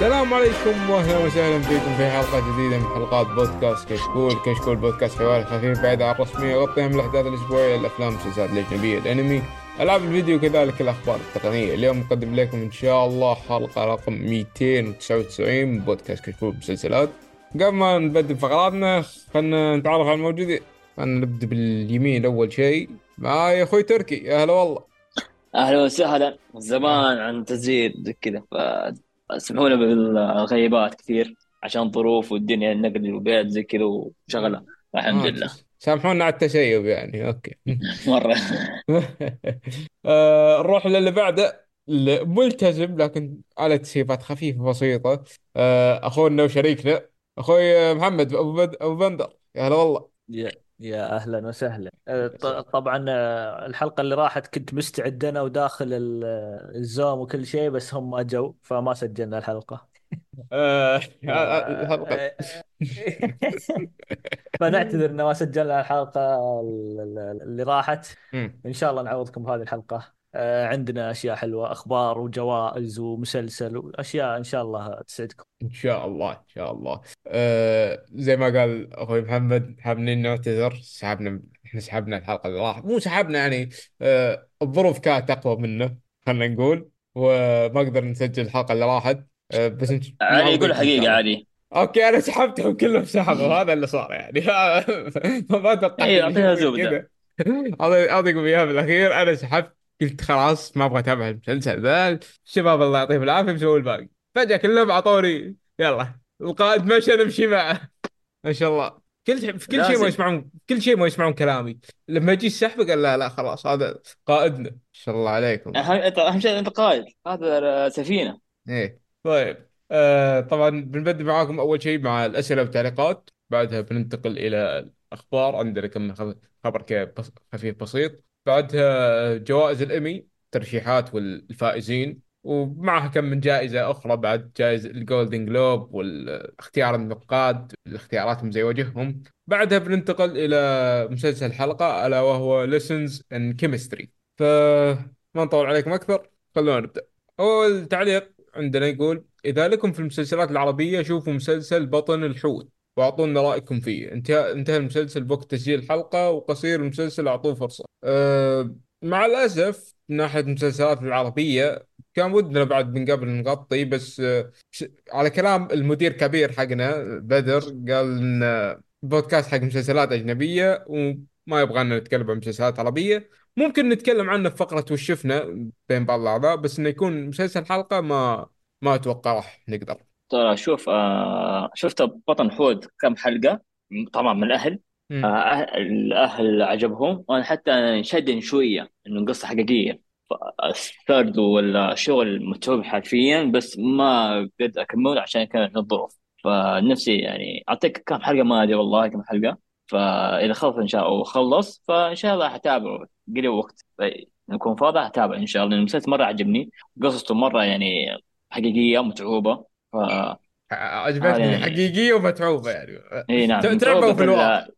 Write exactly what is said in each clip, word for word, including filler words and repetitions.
السلام عليكم واهلا وسهلا بكم في حلقه جديده من حلقات بودكاست كشكول. كشكول بودكاست حواري خفيف بعيد عن الرسميه، يغطيهم الاحداث الاسبوعيه، الافلام والمسلسلات الاجنبيه، الانمي، العاب الفيديو، كذلك الاخبار التقنيه. اليوم نقدم لكم ان شاء الله حلقه رقم مئتين وتسعة وتسعين من بودكاست كشكول مسلسلات. قبل ما نبدأ فقراتنا خلنا نتعرف على الموجودين. خلنا نبدا باليمين اول شيء معاي اخوي تركي. اهلا والله. اهلا وسهلا. زمان عن تسجيل كذا ف سمحونا بالغيبات كثير عشان ظروف والدنيا النقل وبيت زي كذا وشغله. الحمد لله سامحونا على التشيب يعني. اوكي مره. آه نروح للي بعده، ملتزم لكن على تسيبات خفيفه بسيطه. آه اخونا وشريكنا اخوي محمد ابو بد... ابو بندر. يا هلا والله. yeah. يا أهلاً وسهلاً. طبعاً الحلقة اللي راحت كنت مستعد أنا وداخل الزوم وكل شيء، بس هم أجوا فما سجلنا الحلقة. فنعتذر إن ما سجلنا الحلقة اللي راحت، إن شاء الله نعوضكم بهذه الحلقة. عندنا أشياء حلوة، أخبار وجوائز ومسلسل وأشياء إن شاء الله تسعدكم. إن شاء الله إن شاء الله. أه زي ما قال أخوي محمد حابين نعتذر، سحبنا إحنا سحبنا الحلقة اللي راحت، مو سحبنا يعني، أه الظروف كانت أقوى منه خلنا نقول، وما قدر نسجل الحلقة اللي راحت. أه بس نش... عادي يقول حقيقة عادي. أوكي أنا سحبتهم كلهم سحبوا. هذا اللي صار يعني. ما توقعت. إيه أعطيها زبدة. أعطي أعطيكم إياها بالأخير. أنا سحبت قلت خلاص ما أبغى أتابع المسلسل ذا، الشباب الله يعطيهم العافية بسووا الباقي. فجأة كلهم عطوني يلا القائد مشى نمشي معه. ما شاء الله كل في كل شيء ما يسمعون كل شيء ما يسمعون كلامي. لما جي السحب قال لا لا خلاص هذا قائدنا. ما شاء الله عليكم. أهم شيء أنت قائد هذا سفينة. إيه طيب. آه طبعا بنبدأ معاكم أول شيء مع الأسئلة والتعليقات، بعدها بننتقل إلى الأخبار، عندنا كم خبر كبس خفيف بسيط، بعدها جوائز الإيمي ترشيحات والفائزين، ومعها كم من جائزة أخرى بعد، جائزة الجولدن جلوب والاختيار النقاد، الاختيارات زي وجههم. بعدها بننتقل إلى مسلسل الحلقة ألا وهو Lessons in Chemistry. فما نطول عليكم أكثر خلونا نبدأ. أول تعليق عندنا يقول إذا لكم في المسلسلات العربية شوفوا مسلسل بطن الحوت وأعطونا رأيكم فيه. انتهى انتهى المسلسل بوقت تسجيل الحلقة وقصير المسلسل أعطوه فرصة. أه مع الأسف من ناحية المسلسلات العربية كان ودنا بعد من قبل نغطي، بس أه على كلام المدير كبير حقنا بدر قال إن بودكاست حق مسلسلات أجنبية وما يبغانا نتكلم عن مسلسلات عربية. ممكن نتكلم عنه في فقرة وشفنا بين بعض الأعضاء، بس إنه يكون مسلسل حلقة ما ما أتوقع راح نقدر. ترى شوف آه شفت بطن حوت كم حلقة طبعا من الأهل. آه الأهل عجبهم، وأنا حتى نشدن شوية إنه قصة حقيقية فالثرد ولا شغل متعوب حرفيا، بس ما قد أكمل عشان كانت الظروف. فنفسي يعني أعطيك كم حلقة ما أدري والله كم حلقة، فإذا خلص إن شاء الله خلص فإن شاء الله هتابعه قليل وقت نكون فاضي هتابع إن شاء الله. المسلسل مرة عجبني، قصته مرة يعني حقيقية متعوبة. ف... عجبتني يعني... حقيقية ومتعوبة يعني. إيه نعم. تعبوا في الوقت.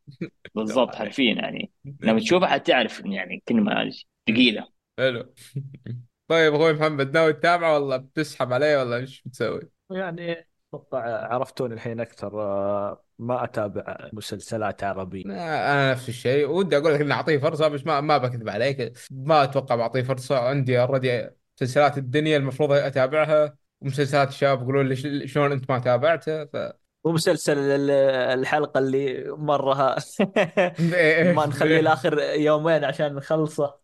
بالضبط حرفيا يعني. لما تشوفها حتعرف يعني كلمة ثقيلة. حلو. طيب أخوي محمد ناوي تتابعه ولا بتسحب عليه ولا إيش بتسوي؟ يعني عرفتون الحين أكثر ما أتابع مسلسلات عربية. أنا نفس الشيء ودي أقول لك إن أعطيه فرصة، بس ما ما بكذب عليك ما أتوقع بعطيه فرصة. عندي أردي مسلسلات الدنيا المفروض أتابعها، ومسلسلات الشباب يقولون لي شلون انت ما تابعتها. ف ومسلسل الحلقه اللي مرها ما نخليه لاخر يومين عشان نخلصه.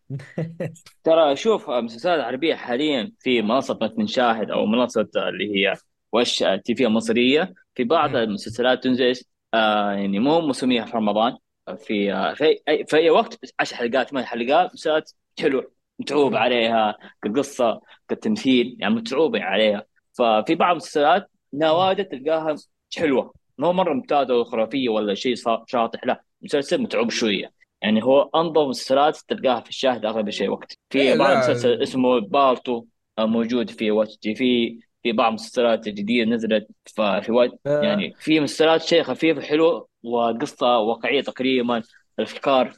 ترى شوف مسلسلات عربيه حاليا في منصه من شاهد او منصه اللي هي وش تي في مصريه، في بعض المسلسلات تنزل آه يعني مو موسميه في رمضان، في آه في اي في اي وقت، عشر حلقات ثمان حلقات مسلسلات حلوه متعوب عليها كقصة كتمثيل يعني متعوبة عليها. ففي بعض المسلسلات نوادر تلقاها حلوة مو مرة ممتازة وخرافية ولا شيء شاطح، لا مسلسل متعوب شوية يعني. هو أنظف مسلسلات تلقاها في الشاهد أغلب شيء وقت. في بعض مسلسل اسمه بالطو موجود في واتش تي في، في بعض مسلسلات جديدة نزلت في واتش يعني. في مسلسلات شيء خفيف حلو وقصة واقعية تقريبا، الأفكار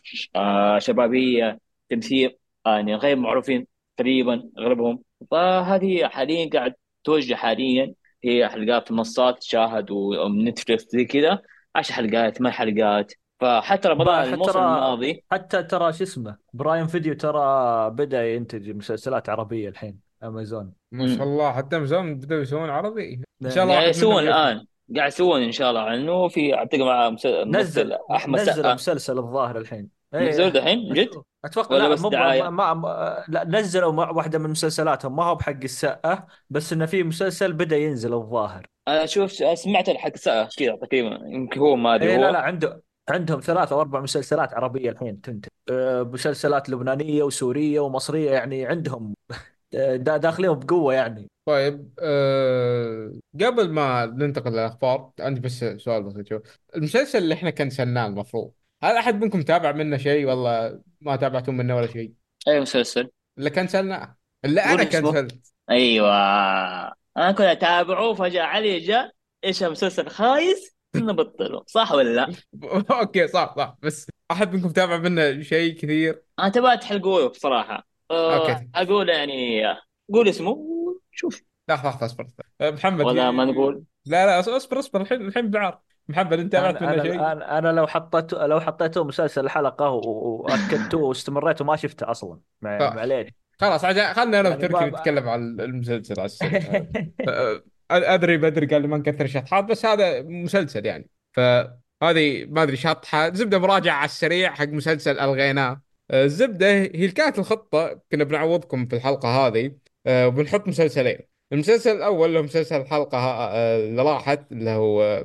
شبابية، تمثيل يعني غير معروفين تقريبا أغلبهم. فهذه حاليا قاعد توجه حاليا هي حلقات منصات شاهد ونتفلكس زي كذا، عشر حلقات ثمان حلقات. فحتى رمضان الموسم الماضي حتى ترى شو اسمه برايم فيديو ترى بدأ ينتج مسلسلات عربية الحين. أمازون ما شاء الله حتى أمازون بدأوا يسوون عربي إن شاء الله يعني يسوون الآن قاعد يسوون إن شاء الله، إنه في أعتقد مع نزل أحمد نزل مسلسل الظاهر الحين نزل الحين جد أتوقع لا مو ما, ما لا نزلوا واحدة من مسلسلاتهم ما هو بحق السقة، بس إنه في مسلسل بدأ ينزل الظاهر. أنا شوف سمعت حق السقة كذا تقريبا يمكن هو ما أدري. لا لا عنده عندهم ثلاثة أو أربع مسلسلات عربية الحين تنتج، مسلسلات لبنانية وسورية ومصرية، يعني عندهم دا داخلين بقوة يعني. طيب أه... قبل ما ننتقل للأخبار عندي بس سؤال بسيط. المسلسل اللي إحنا كان سنة المفروض، هل أحد منكم تابع منه شيء؟ والله ما تابعتم منه ولا شيء. أي مسلسل اللي كان سنة اللي أنا كنسلت؟ أيوة أنا كنت أتابعه فجأة علي جاء إيش مسلسل خايس نبطله، صح ولا لا؟ أوكي صح صح. بس أحد منكم تابع منه شيء كثير؟ أنا تابعت حلقوه بصراحة. أوكي. أقول يعني قول اسمه وشوف. لا خلاص أصبر محمد ولا ي... ما نقول لا لا أصبر أصبر الحين الحين بعار محمد أنت تابعت منه شيء؟ أنا أنا لو حطيت لو حطيته مسلسل الحلقة وأكدته واستمريت وما شفته أصلا معليش خلاص عجا خلنا أنا يعني بتركي باب... نتكلم عن المسلسل عشان أدري بدري قال لي ما نكثر شطحات، بس هذا مسلسل يعني فهذه ما أدري شطحة زبدة مراجعة على السريع حق مسلسل ألغيناه. الزبدة هي كانت الخطة كنا بنعوضكم في الحلقة هذه وبنحط مسلسلين. المسلسل الأول اللي هو مسلسل الحلقة اللي راحت اللي هو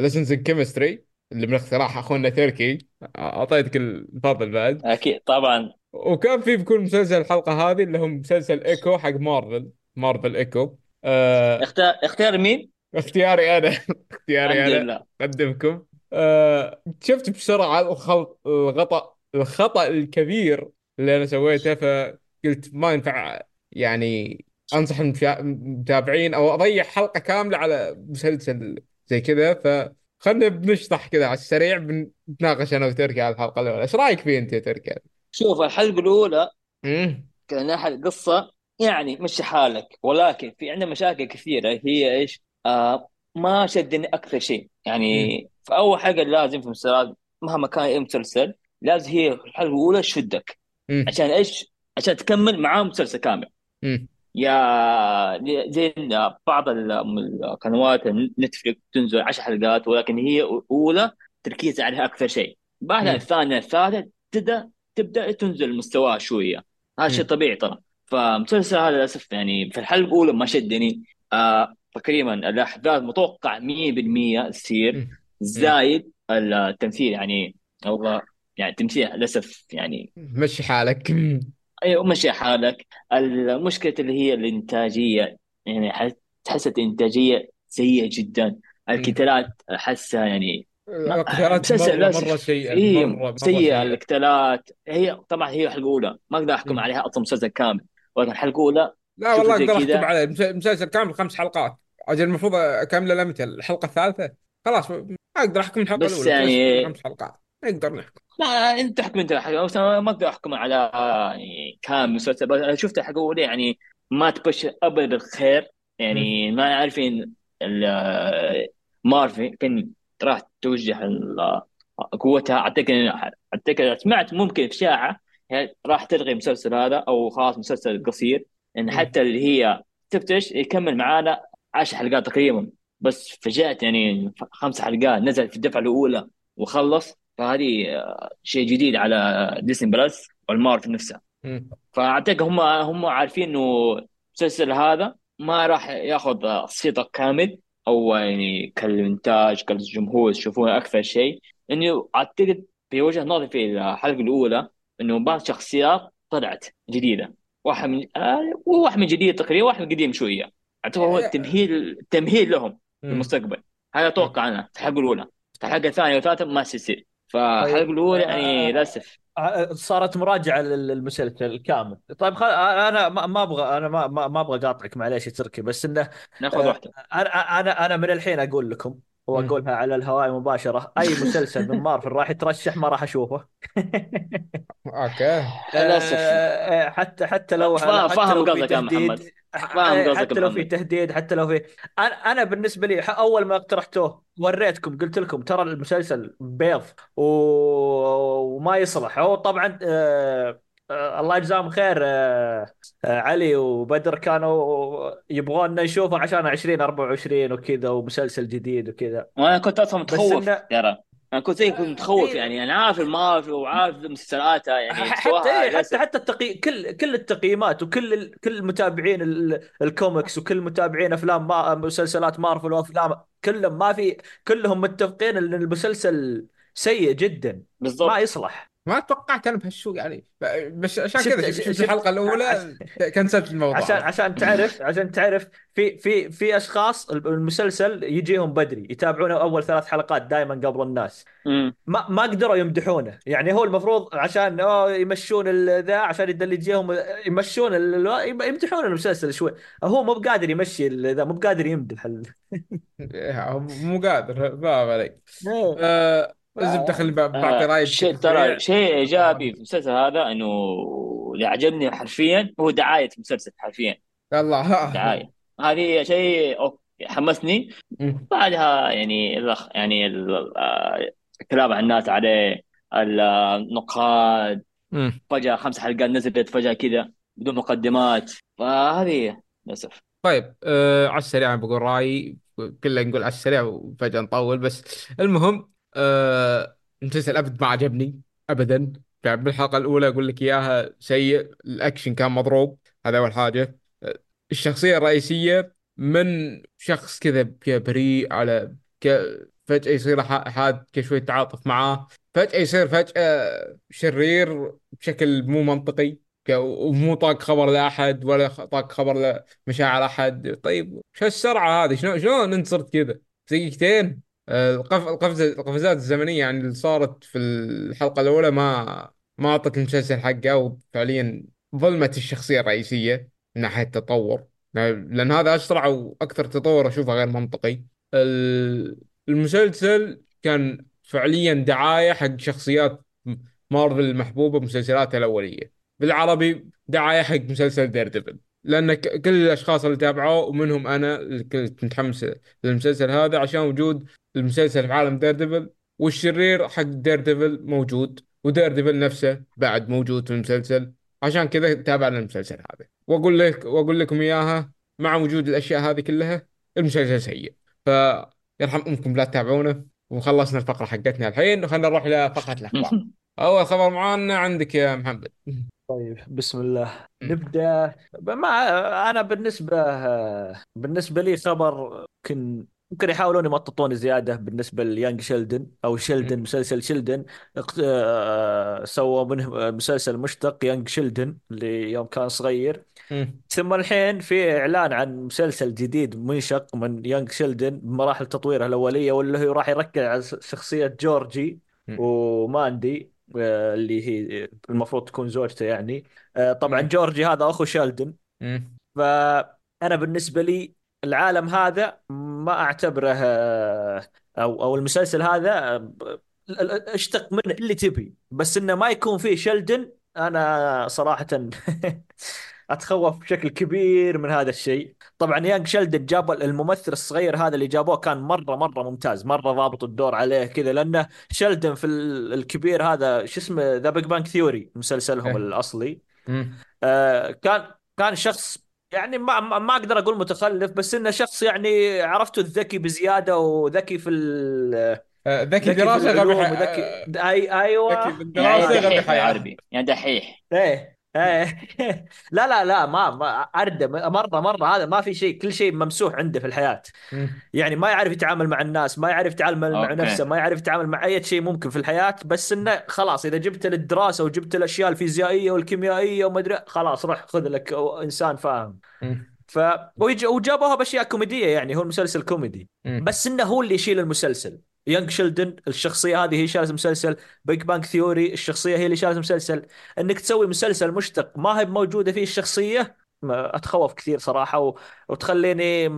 Lessons in Chemistry اللي من اقتراح أخونا تركي، أعطيتك الفضل بعد أكيد طبعا. وكان في بكل مسلسل الحلقة هذه اللي هو مسلسل إيكو حق مارفل مارفل إيكو. أه... اختار اختار مين؟ اختياري أنا اختياري أنا أقدمكم. أه... شفت بسرعة الخلط الغطاء الخطأ الكبير اللي أنا سويته، فقلت ما ينفع يعني أنصح المتابعين أو أضيع حلقة كاملة على مسلسل زي كذا، فخلنا بنشطح كذا على السريع بنتناقش أنا وتركي على الحلقة الأولى. إيش رأيك فيه أنت يا تركي؟ شوف الحلقة الأولى كان ناحية قصة يعني مش حالك، ولكن في عندنا مشاكل كثيرة هي إيش آه ما شدني أكثر شيء يعني. مم. فأول حاجة لازم في مسلسل مهما كان مسلسل لازم هي الحلقة الأولى شدك مم. عشان إيش عشان تكمل معاه مسلسل كامل. مم. يا زي بعض القنوات نتفلكس تنزل عشر حلقات ولكن هي أولى تركيز عليها أكثر شيء، بعدها الثانية الثالثة تبدأ تبدأ تنزل مستواها شوية، هذا شيء طبيعي طبعا. فمسلسل هذا للأسف يعني في الحلقة الأولى ما شدني آه تقريبا. الأحداث متوقع مية بالمية تصير زايد التمثيل يعني والله يعني تمثيل للأسف يعني مشي حالك. أيوة مشي حالك. المشكلة اللي هي الإنتاجية يعني حست إنتاجية سيئة جدا. الكتلات حسها يعني الكتلات مرة, مرة سيئة سيئة الكتلات هي طبعا هي الحلقة الأولى ما أقدر أحكم عليها أصلا مسلسل كامل، ولكن الحلقة الأولى لا والله أقدر أحكم على مسلسل كامل خمس حلقات أجل المفروض أكمله لمتى الحلقة الثالثة خلاص ما أقدر أحكم الحلقة الأولى يعني... خمس حلقات نقدر نحكم. لا انت تحكم انت الحلقه انا ما اقدر احكم على يعني كامل مسلسل شفته حق اولي يعني ما تبشر ابدا بالخير يعني. ما عارفين مارفي كان راح توجه قوتها اعتقد اعتقد سمعت ممكن في شاعة راح تلغي مسلسل هذا او خلاص مسلسل قصير ان حتى اللي هي تفتش يكمل معانا عشر حلقات تقريبا، بس فجأت يعني خمس حلقات نزل في الدفعه الاولى وخلص. فهذه شيء جديد على ديزني بلس والمارفل نفسها. فأعتقد هم هم عارفين إنه المسلسل هذا ما راح يأخذ صيته كامل أو يعني كالإنتاج كالجمهور يشوفونه أكثر شيء إنه أعتقد بوجهة نظري في الحلقة الأولى إنه بعض شخصيات طلعت جديدة واحد من وواحد من جديد تقريبا واحد من قديم شوية أعتقد هو التمهيد تمهيد لهم في المستقبل. هذا أتوقع أنا في الحلقة الأولى. في الحلقة الثانية والثالثة ما سيصير. فحلقة الأولى يعني للأسف صارت مراجعة للمسلسل الكامل. طيب خل... أنا ما أبغى أنا ما ما أبغى قاطعك معليش تركي، بس إنه نأخذ واحدة. أنا أنا أنا من الحين أقول لكم وأقولها على الهواء مباشرة، أي مسلسل من مارفل راح يترشح ما راح أشوفه. أوكي. للأسف. حتى حتى لو. فاهم قصدك يا محمد. فاهم قصدك. حتى لو في محمد تهديد، حتى لو في انا انا بالنسبه لي ح- اول ما اقترحته وريتكم، قلت لكم ترى المسلسل بيض و... وما يصلح. هو طبعا آه... آه... الله يجزاهم خير. آه... آه... علي وبدر كانوا يبغوننا نشوفه عشان عشرين أربعة وعشرين وكذا، ومسلسل جديد وكذا، وانا كنت اصلا بس متخوف، انه ترى انا كنت زي كنت متخوف إيه، يعني، انا عارف المافيا وعارف مسلسلاتها يعني ح- حتى سواها ايه حتى للاسف. حتى التقي... كل كل التقييمات، وكل ال... كل متابعين ال... الكوميكس، وكل متابعين افلام ما... مسلسلات مارفل وافلام، كلهم ما في، كلهم متفقين ان المسلسل سيء جدا ما بالضبط يصلح. ما توقعت انا بهالشو يعني، بس عشان كذا شفت شف- ش- شفت شفت الحلقة ع- عش... الأولى كنسلت الموضوع عشان على طول. عشان تعرف عشان تعرف في في في اشخاص المسلسل يجيهم بدري، يتابعونه اول ثلاث حلقات دائما قبل الناس، امم ما ما قدروا يمدحونه. يعني هو المفروض عشان أوه يمشون ال- ذا، عشان يدل يجيهم يمشون ال- يم- يمدحون المسلسل شوي. هو مو بقادر يمشي ال- ذا، مو بقادر يمدح ال- إيه، مو قادر، فاهم علي. إيه. آه، الزبدة خليني ب- بعطي آه رأيي بشكل شيء، ترى سريع. شيء ايجابي في آه، المسلسل هذا انه اللي عجبني حرفيا هو دعايه المسلسل، حرفيا الله. دعايه هذه شيء أوكي، حمسني. مم. بعدها يعني الأخ يعني ال- آه، الكلام عن الناس عليه، النقاد مم. فجأة خمس حلقات نزلت فجأة كذا بدون مقدمات، فهذه للأسف. طيب، آه على السريع أنا بقول رأيي، كله نقول على السريع وفجأة نطول. بس المهم، آه المسلسل أبد ما عجبني أبدا. يعني بالحلقة الأولى أقول لك إياها سيء، الأكشن كان مضروب، هذا أول حاجة. آه، الشخصية الرئيسية من شخص كذا كذا بريء، على ك... فجأة يصير ح- حاد كشوي، تعاطف معاه، فجأة يصير فجأة شرير بشكل مو منطقي، ك- ومو طاق خبر لأحد، ولا خ- طاق خبر ل... مشاعر احد. طيب شو السرعه هذه؟ شلون شلون انت صرت كذا دقيقتين؟ آه، القف... القفزه القفزات الزمنيه يعني اللي صارت في الحلقه الاولى ما ما اعطت المسلسل حقه، وفعليا ظلمت الشخصيه الرئيسيه من ناحيه التطور، لان هذا اسرع واكثر تطور، اشوفه غير منطقي. ال- المسلسل كان فعليا دعايه حق شخصيات مارفل المحبوبه بمسلسلاتها الاوليه، بالعربي دعايه حق مسلسل ديردevil، لان ك- كل الاشخاص اللي تابعوه ومنهم انا اللي كنت متحمس للمسلسل هذا عشان وجود المسلسل في عالم ديرديفل، والشرير حق ديرديفل موجود، وديرديفل نفسه بعد موجود في المسلسل، عشان كذا تابعنا المسلسل هذا. واقول لك واقول لكم اياها، مع وجود الاشياء هذه كلها المسلسل سيء، فيرحم امكم لا تتابعونه. وخلصنا الفقره حقتنا الحين، وخلنا نروح لفقره الاخبار. اول خبر معانا عندك يا محمد؟ طيب بسم الله نبدأ. ما أنا بالنسبة بالنسبة لي خبر يمكن ممكن يحاولون يمططون زيادة بالنسبة ليانج شيلدن أو شيلدن، مسلسل شيلدن. اقت- آه، سووا منه مسلسل مشتق يانج شيلدن اللي يوم كان صغير، ثم الحين في إعلان عن مسلسل جديد منشق من يانج شيلدن بمراحل تطويره الأولية، واللي هو راح يركز على شخصية جورجي وماندي آه، اللي هي المفروض تكون زوجته يعني. آه، طبعا جورجي هذا أخو شيلدن. فأنا بالنسبة لي العالم هذا ما أعتبره آه، أو أو المسلسل هذا آه، ب- ال- ال- اشتق منه اللي تبي، بس إنه ما يكون فيه شيلدن. أنا صراحة أتخوف بشكل كبير من هذا الشيء. طبعا يانج شيلدن جاب الممثل الصغير هذا اللي جابوه، كان مرة مرة ممتاز، مرة ضابط الدور عليه كذا، لأنه شيلدن في ال- الكبير هذا شو اسمه، ذا بيج بانك ثيوري مسلسلهم الأصلي. آه، كان كان شخص يعني ما ما ما اقدر اقول متخلف، بس انه شخص يعني عرفته الذكي بزياده، وذكي في ال- ذكي ذكي في دراسة، غبي العلوم، حي... وذكي أي ذكي ايوه يعني بالدراسة، غبي دحيح حياة. بالعربي، يعني دحيح. ايه ايه لا لا لا ما ما ارده مره مره. هذا ما في شيء، كل شيء ممسوح عنده في الحياه، يعني ما يعرف يتعامل مع الناس، ما يعرف يتعامل مع اوكي نفسه، ما يعرف يتعامل مع اي شيء ممكن في الحياه، بس انه خلاص اذا جبت للدراسه وجبت الاشياء الفيزيائيه والكيميائيه وما ادري، خلاص روح خذ لك انسان فاهم. ف ويج- وجابوها باشياء كوميديه، يعني هو المسلسل كوميدي، بس انه هو اللي يشيل المسلسل. يانج شيلدن الشخصيه هذه هي شايله المسلسل، بيج بانك ثيوري الشخصيه هي اللي شايله المسلسل. انك تسوي مسلسل مشتق ما هي موجوده فيه الشخصيه اتخوف كثير صراحه، و... وتخليني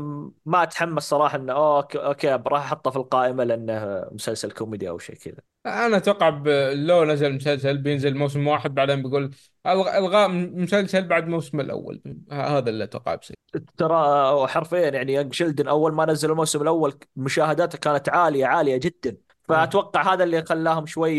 ما اتحمس صراحه انه اوكي اوكي راح احطه في القائمه لانه مسلسل كوميدي او شيء كذا. انا اتوقع ب- لو نزل مسلسل بينزل موسم واحد بعدين بيقول الغاء إلغاء مسلسل بعد موسم الاول، ه- هذا اللي اتوقع بيصير. ترى حرفيا يعني يانج شيلدن اول ما نزل الموسم الاول مشاهداته كانت عاليه عاليه جدا، آه. فاتوقع هذا اللي خلاهم شوي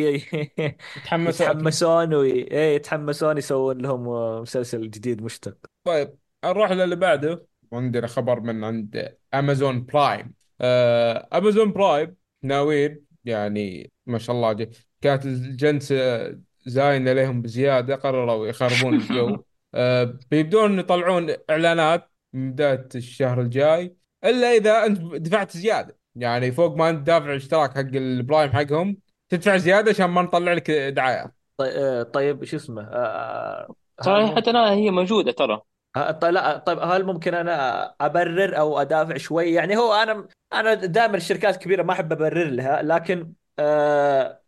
يتحمسوا اكيد. يتحمسون وي... إيه، يتحمسون يسوون لهم مسلسل جديد مشتق. طيب نروح للي بعده، وعندنا خبر من عند امازون برايم. آه، امازون برايم ناويين يعني ما شاء الله جي. كانت الجنس آه، زاينه لهم بزياده، قرروا يخربون الجو. آه، بيبدون يطلعون اعلانات من بدايه الشهر الجاي، الا اذا انت دفعت زياده، يعني فوق ما انت دافع اشتراك حق البرايم حقهم تدفع زياده عشان ما نطلع لك دعايات. طي- آه، طيب شو اسمه، آه، هل صحيح، مم... حتى انا هي موجوده ترى. آه، طي- لا طيب هل ممكن انا ابرر او ادافع شوي؟ يعني هو انا انا دائما الشركات الكبيره ما احب ابرر لها، لكن آه،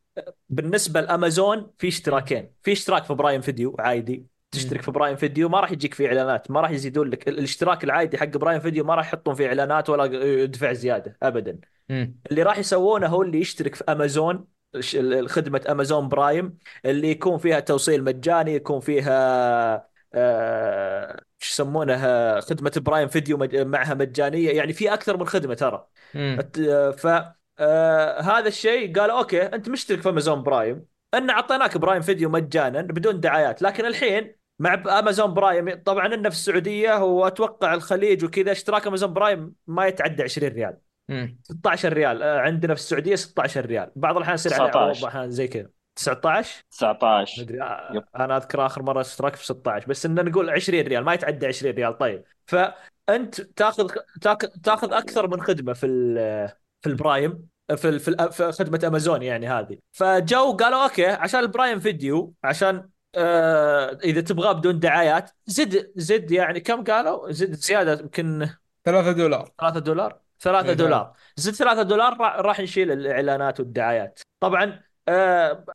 بالنسبه لامازون في مم. اشتراكين، في اشتراك في برايم فيديو عادي، تشترك مم. في برايم فيديو ما راح يجيك فيه اعلانات، ما راح يزيدون لك ال- الاشتراك العادي حق برايم فيديو ما راح يحطون فيه اعلانات ولا يدفع زياده ابدا. مم. اللي راح يسوونه هو اللي يشترك في امازون، ش- ال- خدمة امازون برايم اللي يكون فيها توصيل مجاني، يكون فيها آه، شو يسمونها، خدمة برايم فيديو مج- معها مجانية، يعني في اكثر من خدمة ترى. مم. الت- آه، ف آه، هذا الشيء قالوا اوكي انت مشترك في امازون برايم، ان اعطيناك برايم فيديو مجانا بدون دعايات. لكن الحين مع ب- امازون برايم طبعا انه في السعوديه واتوقع الخليج وكذا، اشتراك امازون برايم ما يتعدى عشرين ريال، مم. ستاشر ريال، آه، عندنا في السعوديه ستاشر ريال، بعض الاحيان يصير عليه عروض، بعض تسعتاشر الاحيان زي كذا تسعتاشر تسعتاشر مدري. يب. آه، انا اذكر اخر مره اشتركت في ستاشر، بس ان نقول عشرين ريال، ما يتعدى عشرين ريال. طيب فانت تاخذ تاخذ تاخذ اكثر من خدمه في ال- في البرايم، في ال- في ال- في خدمه امازون يعني هذه. فجو قالوا اوكي عشان البرايم فيديو، عشان آه اذا تبغاه بدون دعايات زد زد يعني كم قالوا، زد زياده يمكن ثلاثة دولار ثلاثة دولار ثلاثة اي ثلاثة. دولار زد ثلاثة دولار را- راح نشيل الإعلانات والدعايات طبعا. آه،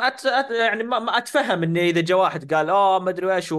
أت أت يعني ما ما أتفهم إن إذا جا واحد قال آه ما أدري إيش و-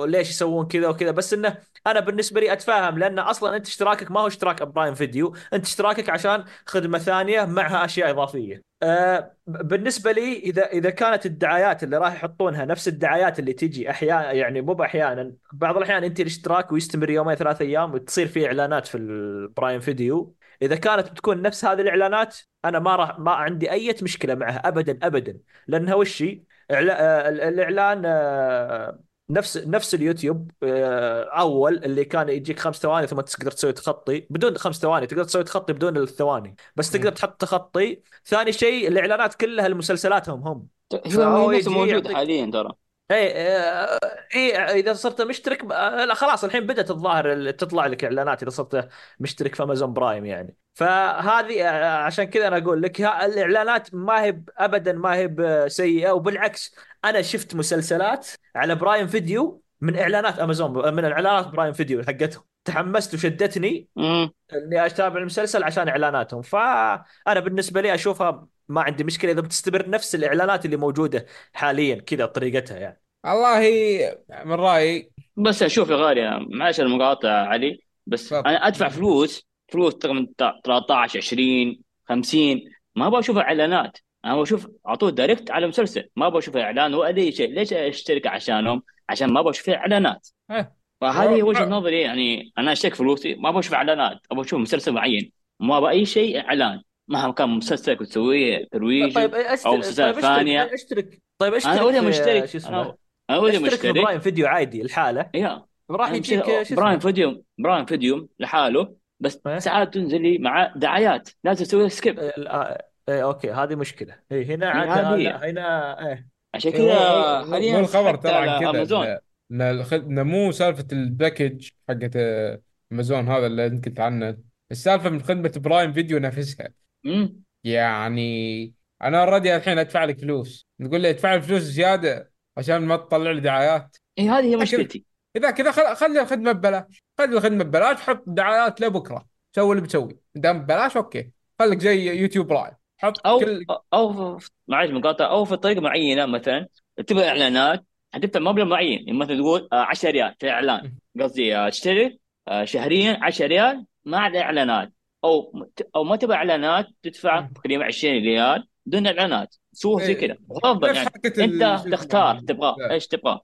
وليش يسوون كذا وكذا، بس إنه أنا بالنسبة لي أتفهم، لأن أصلا أنت اشتراكك ما هو اشتراك برايم فيديو، أنت اشتراكك عشان خدمة ثانية معها أشياء إضافية. آه، بالنسبة لي إذا إذا كانت الدعايات اللي راح يحطونها نفس الدعايات اللي تجي أحيانا، يعني مو بأحيانا، بعض الأحيان أنت الاشتراك ويستمر يومين ثلاثة أيام وتصير فيه إعلانات في البرايم فيديو، إذا كانت بتكون نفس هذه الإعلانات أنا ما راح ما عندي أي مشكلة معها أبدا أبدا، لأنها وش هي؟ إعلا- آه، ال- الإعلان آه، نفس نفس اليوتيوب. آه، أول اللي كان يجيك خمس ثواني ثم تقدر تسوي تخطي، بدون خمس ثواني تقدر تسوي تخطي بدون الثواني، بس تقدر مم. تحط تخطي. ثاني شيء الإعلانات كلها المسلسلات هم هم، هي هي فهو نفسها يجي موجوده يعطيك حاليا ترى. اي آه، اي اذا صرت مشترك آه، لا خلاص الحين بدأت الظاهر ال- تطلع لك اعلانات اذا صرت مشترك في امازون برايم يعني. فهذه آه، عشان كذا انا اقول لك ها- الاعلانات ما هي ب- ابدا ما هي ب- سيئه، وبالعكس انا شفت مسلسلات على برايم فيديو من اعلانات امازون، من اعلانات برايم فيديو حقتهم، تحمست وشدتني امم اني اتابع المسلسل عشان اعلاناتهم. فانا بالنسبه لي اشوفها ما عندي مشكله اذا بتستمر نفس الاعلانات اللي موجوده حاليا كذا طريقتها يعني. والله من رأيي بس شوف يا غالي، معلش المقاطعه علي، بس انا تفضل. ادفع فلوس فلوس رقم تلتاشر عشرين خمسين، ما ابغى اشوف اعلانات. انا ابغى اشوف اعطوه دايركت على مسلسل، ما ابغى اشوف اعلان ولا اي شيء. ليش اشترك عشانهم؟ عشان ما ابغى اشوف اعلانات. إيه. فهذه هي وجهة مع- نظري، يعني انا اشترك فلوسي ما ابغى اشوف اعلانات، ابغى اشوف مسلسل معين، ما ابغى اي شيء اعلان مهما كان مسلسلك وتسويه ترويجه طيب او أستر... طيب مسلسلات اشترك ثانيه. اشترك طيب انا اشترك اوريدي في مشترك، شو اسمه، انا انا اوريدي اشترك في مشترك. برايم فيديو عادي لحاله، يا راح انا يجيك مشترك شو برايم اسمه فيديو برايم فيديو لحاله، بس إيه؟ ساعات تنزل لي مع دعايات لازم تسوي سكيب. إيه، لا، إيه، اوكي هذه مشكله. إيه هنا هي عاد هذه هي. لا هنا إيه. عشان إيه، كذا هو هو هو حاليا الخبر حتى ترى على عن كذا امازون ان ان الخ- إن مو سالفه الباكج حقت آه، امازون هذا اللي انت قلت عنه، السالفه من خدمه برايم فيديو نفسها. امم يعني انا اوريدي الحين ادفع لك فلوس، تقول لي ادفع لي فلوس زياده عشان ما تطلع لي دعايات. هي هذه هي لكن مشكلتي. اذا كذا خل... خلي الخدمه ببلاش، خلي الخدمه ببلاش، حط دعايات لبكره، سوي اللي بتسوي دام ببلاش. اوكي خليك زي يوتيوب رايف، حط او كل او في- معلش مقاطع، او في طريقه معينه مثلا تبغى اعلانات هتدفع مبلغ معين، مثلا تقول عشرة ريال في اعلان، قصدي اشتري شهريا عشرة ريال مع الاعلانات، او او ما تبغى اعلانات تدفع تقريبا عشرين ريال دون اعلانات، سووا زي كذا افضل. يعني انت تختار تبغى ايش تبغى،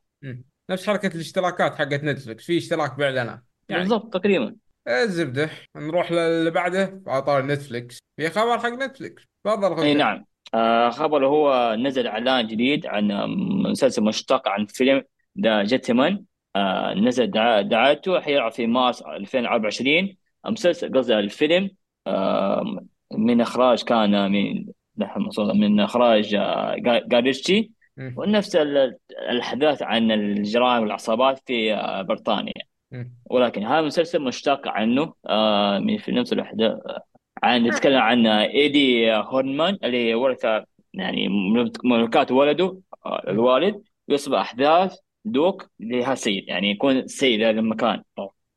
نفس حركه الاشتراكات حقت نتفلكس، في اشتراك باعلانات يعني بالضبط تقريبا. الزبده نروح للي بعده في اطار نتفلكس، في خبر حق نتفلكس تفضل. اي نعم، آه خبره هو نزل اعلان جديد عن مسلسل مشتق عن فيلم ذا جنتلمان، آه نزل دع... دعايته حيرع في مارس ألفين وأربعة وعشرين. مسلسل قصدي الفيلم آه من اخراج كان من من اخراج غاريتشي، ونفس الحدث عن الجرائم والعصابات في بريطانيا، ولكن هذا المسلسل مشتق عنه آه من في نفس الحدث عن نتكلم عن إيدي هورنمان اللي ورث يعني مملكات ولده الوالد، ويصبح أحداث دوك لها سيد، يعني يكون سيد للمكان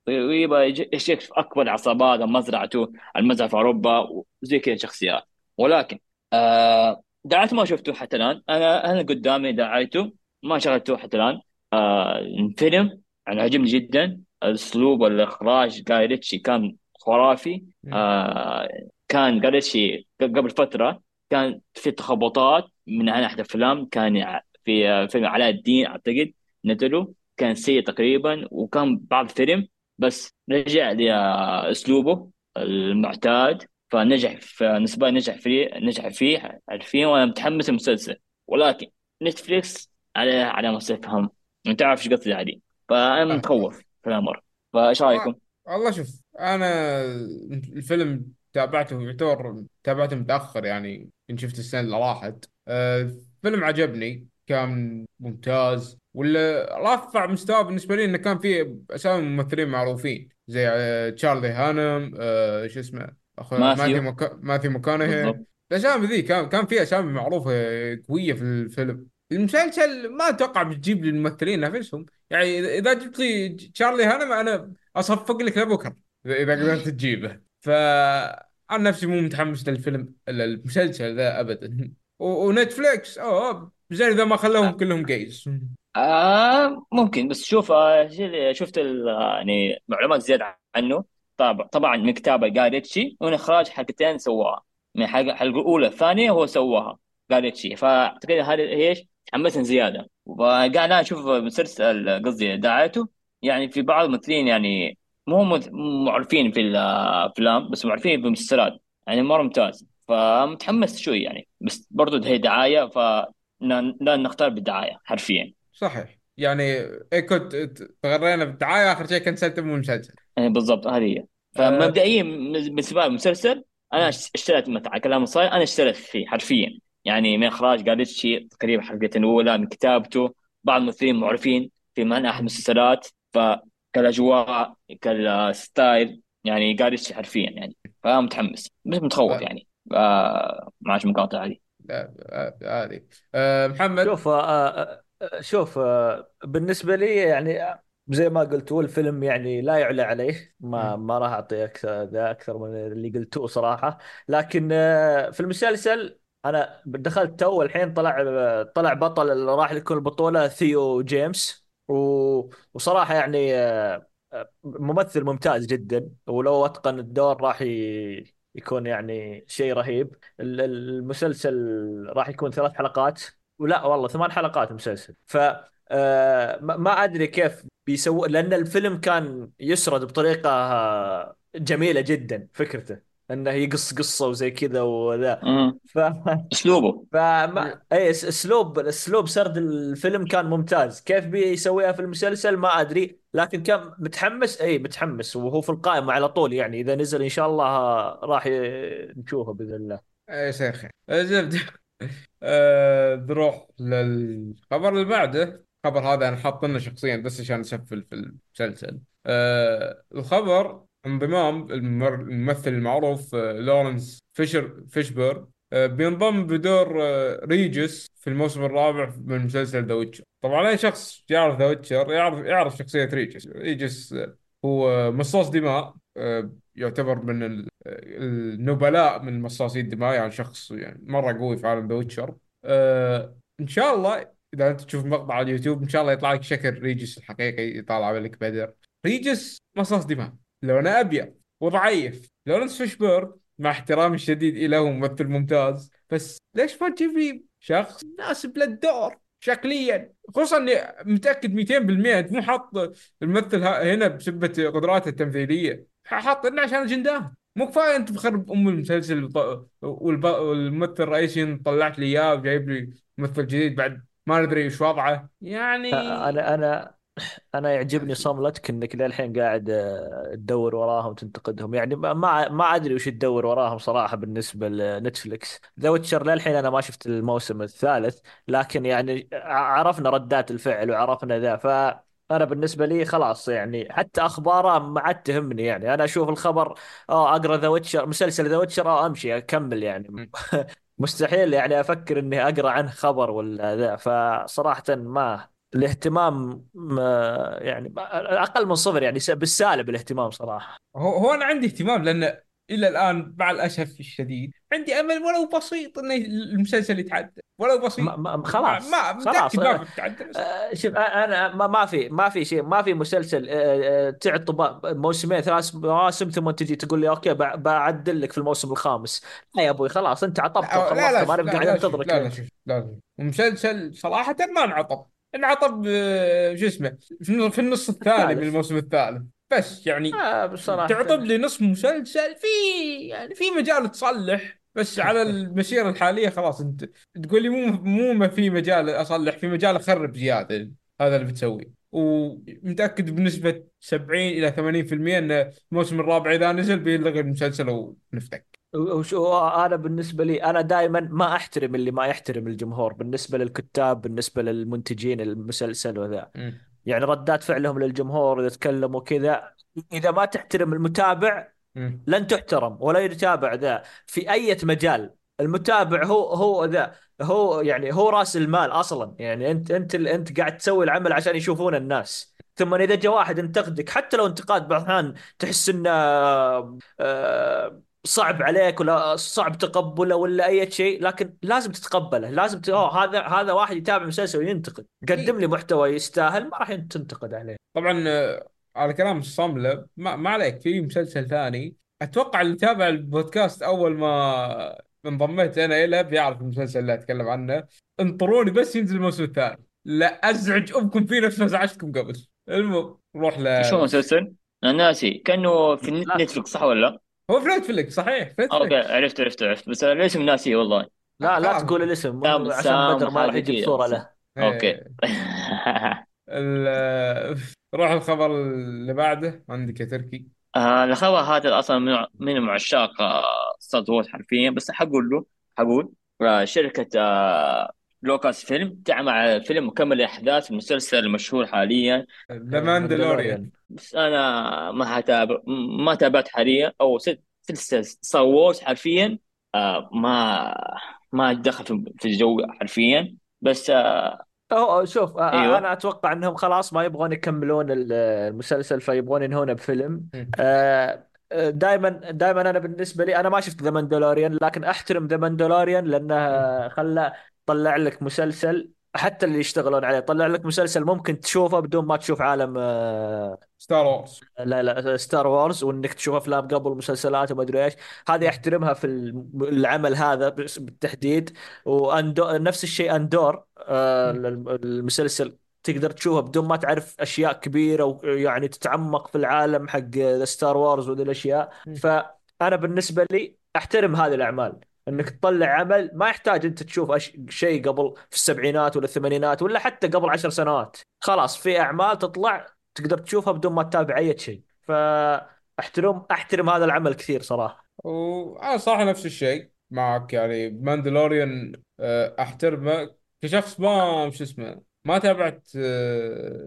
ويبقى يشك في أكبر عصابات مزرعته المزرعة في أوروبا وزي كذا شخصيات. ولكن آه دعايته ما شفته حتى الآن، أنا أنا قدامي دعايته ما شغلته حتى الآن. آه الفيلم أنا عجبني جدا، أسلوب الإخراج غاريتشي كان خرافي. آه كان غاريتشي قبل فترة كان في تخبطات من عن أحد الأفلام، كان في فيلم علاء الدين أعتقد نتلو كان سيء تقريبا، وكان بعض فيلم بس رجع لأسلوبه المعتاد، فنجح نسبة نجح فيه نجح فيه عارفين، وأنا متحمس المسلسل. ولكن نتفليكس على على مصيفهم، أنت عارف إيش قصدي عادي، فأنا متخوف في الأمر، فإيش رأيكم؟ والله شوف أنا الفيلم تابعته يعتبر تابعته متأخر، يعني إن شفت السنة اللي راحت. الفيلم عجبني، كان ممتاز، ولا رفع مستوى بالنسبة لي إنه كان فيه أسامي ممثلين معروفين زي تشارلي هانم، شو اسمه أخو ماثيو مك... ماثيو مكانه، الأسامي ذي كان كان فيه أسامي معروفة قوية في الفيلم. المسلسل ما أتوقع بتجيب للممثلين نفسهم، يعني إذا جبت لي تشارلي هانم أنا أصفق لك لبكر إذا قدرت تجيبه. فأنا نفسي مو متحمس للفيلم المسلسل ذا أبدا. ونتفليكس أوه زين إذا ما خلوهم كلهم جايز آه ممكن، بس شوف شفت يعني معلومات زيادة عنه. طبعا طبعا من كتابة غاريتشي، ونخراج حلقتين سواها، من حلقة حلقة أولى الثانية هو سواها غاريتشي، فأعتقد هذا إيش حمسن زيادة. وقاعد أنا أشوف مسلسل قصدي دعايته، يعني في بعض الممثلين يعني مو معرفين في الأفلام بس معرفين في المسلسلات، يعني مرة ممتاز، فمتحمس شوي يعني، بس برضو هي دعاية فلا نختار بالدعاية حرفيا. صحيح يعني كنت تغرينا بالدعاية، آخر شيء كنسلت من المسلسل يعني بالضبط هذه. فمبدئيا بالنسبة للمسلسل أنا اشتريت متعة كلام صاير، أنا اشتريت فيه حرفيا، يعني من إخراج غاريتشي تقريبا حلقتين أولى، من كتابته، بعض الممثلين معروفين في معنى أحد المسلسلات، فكالأجواء كالستايل يعني غاريتشي حرفيا يعني، فمتحمس بس متخوف يعني. معاش مقاطع علي لا عادي. أه محمد شوف أه شوف أه بالنسبة لي يعني زي ما قلتوا الفيلم يعني لا يعلى عليه، ما ما راح أعطي أكثر أكثر من اللي قلتوه صراحة. لكن أه في المسلسل أنا دخلت تو الحين، طلع طلع بطل اللي راح يكون البطولة ثيو جيمس، وصراحة يعني ممثل ممتاز جدا، ولو أتقن الدور راح يكون يعني شيء رهيب. المسلسل راح يكون ثلاث حلقات ولا والله ثمان حلقات مسلسل، ف ما أدري كيف بيسوي، لأن الفيلم كان يسرد بطريقة جميلة جدا فكرته، انه يقص قصه وزي كذا وذا ف... اسلوبه فما اي اسلوب اسلوب سرد الفيلم كان ممتاز. كيف بيسويها في المسلسل ما ادري، لكن كان متحمس، اي متحمس، وهو في القائمه على طول يعني، اذا نزل ان شاء الله راح نشوفه باذن الله. اي شيخ زبده. نروح للخبر اللي بعده. الخبر هذا انا حاط لنا شخصيا بس عشان نسفل في المسلسل. أه الخبر انضمام الممثل المعروف لورنس فيشر فيشبر بينضم بدور ريجس في الموسم الرابع من مسلسل ذا ويتشر. طبعا اي شخص يعرف ذا ويتشر يعرف يعرف شخصية ريجس. ريجس هو مصاص دماء، يعتبر من النبلاء من مصاصي الدماء، يعني شخص يعني مرة قوي في عالم ذا ويتشر. ان شاء الله اذا انت تشوف مقطع على اليوتيوب ان شاء الله يطلع لك شكل ريجس الحقيقي، يطلع لك بدر ريجس مصاص دماء، لونه ابيض وضعيف. لورنس فيشبورن مع احترامي الشديد له ممثل ممتاز، بس ليش ما تجيب لي شخص مناسب للدور شكليا؟ خصوصا اني متاكد مئتين بالمئة انت مو حاط الممثل هنا بسبه قدراته التمثيليه، حاط انه عشان الجندان. مو كفايه انت بخرب ام المسلسل والممثل الرئيسي طلعت لي اياه وجايب لي ممثل جديد بعد ما ندري ايش وضعه. يعني انا انا انا يعجبني صملتك انك للحين قاعد تدور وراهم تنتقدهم، يعني ما ما ادري وش تدور وراهم صراحه. بالنسبه لنتفلكس ذا ويتشر للحين انا ما شفت الموسم الثالث، لكن يعني عرفنا ردات الفعل وعرفنا ذا، فانا بالنسبه لي خلاص يعني حتى اخباره ما عاد تهمني. يعني انا اشوف الخبر اه اقرا ذا ويتشر، مسلسل ذا ويتشر اه امشي اكمل، يعني مستحيل يعني افكر اني اقرا عنه خبر ولا ذا. فصراحه ما الاهتمام ما يعني اقل من صفر، يعني بالسالب الاهتمام صراحه. هو هو انا عندي اهتمام، لان الى الان مع الاسف الشديد عندي امل ولو بسيط ان المسلسل يتعدل، ولو بسيط. ما خلاص ما خلاص ما شوف انا ما ما في ما في شيء، ما في مسلسل تعطى موسمين ثلاث مواسم ثم تجي تقول لي اوكي بعدل لك في الموسم الخامس. لا يا ابوي خلاص انت عطبت خلاص، ما انا قاعد انتظرك. لا لا مسلسل صراحه ما انعطب، انعطب جسمه في النص الثاني من الموسم الثالث بس. يعني آه تعطب لي نص مسلسل في يعني في مجال تصلح، بس على المسيرة الحالية خلاص انت تقول لي مو مو ما في مجال اصلح، في مجال اخرب زيادة. هذا اللي بتسويه، ومتأكد بنسبة سبعين إلى ثمانين بالمئة ان الموسم الرابع اذا نزل بيلغي المسلسل ونفتك. وشو انا بالنسبه لي انا دائما ما احترم اللي ما يحترم الجمهور، بالنسبه للكتاب بالنسبه للمنتجين المسلسل وذا. م. يعني ردات فعلهم للجمهور اذا تكلموا كذا، اذا ما تحترم المتابع م. لن تحترم ولا يتابع ذا في اي مجال. المتابع هو هو ذا هو يعني هو راس المال اصلا. يعني انت انت انت قاعد تسوي العمل عشان يشوفون الناس، ثم اذا جاء واحد انتقدك حتى لو انتقاد بعض الأحيان تحس انه أه صعب عليك ولا صعب تقبله ولا أي شيء، لكن لازم تتقبله. لازم ت... أوه هذا هذا واحد يتابع مسلسل وينتقد، قدم لي محتوى يستاهل ما راح تنتقد عليه. طبعا على كلام الصملة ما... ما عليك. في مسلسل ثاني أتوقع اللي تابع البودكاست أول ما انضميت أنا إليه بيعرف المسلسل اللي أتكلم عنه. انطروني بس ينزل الموسم الثاني، لا أزعج أمكم فيه نفس ما أزعجتكم قبل. المهم روح ل شو مسلسل؟ أنا ناسي، كأنه في نتفلكس صح ولا؟ هو في نتفلكس صحيح. اوكي عرفت عرفت عرفت بس ليش ناسي والله. لا لا تقول الاسم عشان بدر ما راح يجيب صورة له. اوكي روح الخبر اللي بعده عندك يا تركي. آه الخبر هذا اصلا من من معشاق الصدوات حرفيا، بس حقول له حقول شركة آه لوكاس فيلم تعمل على فيلم مكمل احداث المسلسل المشهور حاليا ذا ماندلوريان، بس انا ما حتابع ما تابعت حاليا او سلسله صوت حرفيا. آه ما ما دخل في الجو حرفيا. بس آه أو شوف آه أيوة. انا اتوقع انهم خلاص ما يبغون يكملون المسلسل فيبغون ينهونه بفيلم. آه دائما دائما انا بالنسبه لي انا ما شفت ذا ماندلوريان، لكن احترم ذا ماندلوريان لانه خلى طلع لك مسلسل حتى اللي يشتغلون عليه طلع لك مسلسل ممكن تشوفه بدون ما تشوف عالم ستار وورز. لا لا ستار وورز، وانك تشوف افلام قبل مسلسلات وما ادري ايش. هذه احترمها في العمل هذا بالتحديد. واندور نفس الشيء، اندور المسلسل تقدر تشوفه بدون ما تعرف اشياء كبيره ويعني تتعمق في العالم حق ستار وورز وذي الاشياء. فانا بالنسبه لي احترم هذه الاعمال، انك تطلع عمل ما يحتاج انت تشوف أش... شيء قبل في السبعينات ولا الثمانينات ولا حتى قبل عشر سنوات. خلاص في اعمال تطلع تقدر تشوفها بدون ما تتابع اي شيء، فاحترم احترم هذا العمل كثير صراحه. وانا صراحه نفس الشيء معك، يعني ماندلوريان احترمه كشخص ما مش اسمه ما تابعت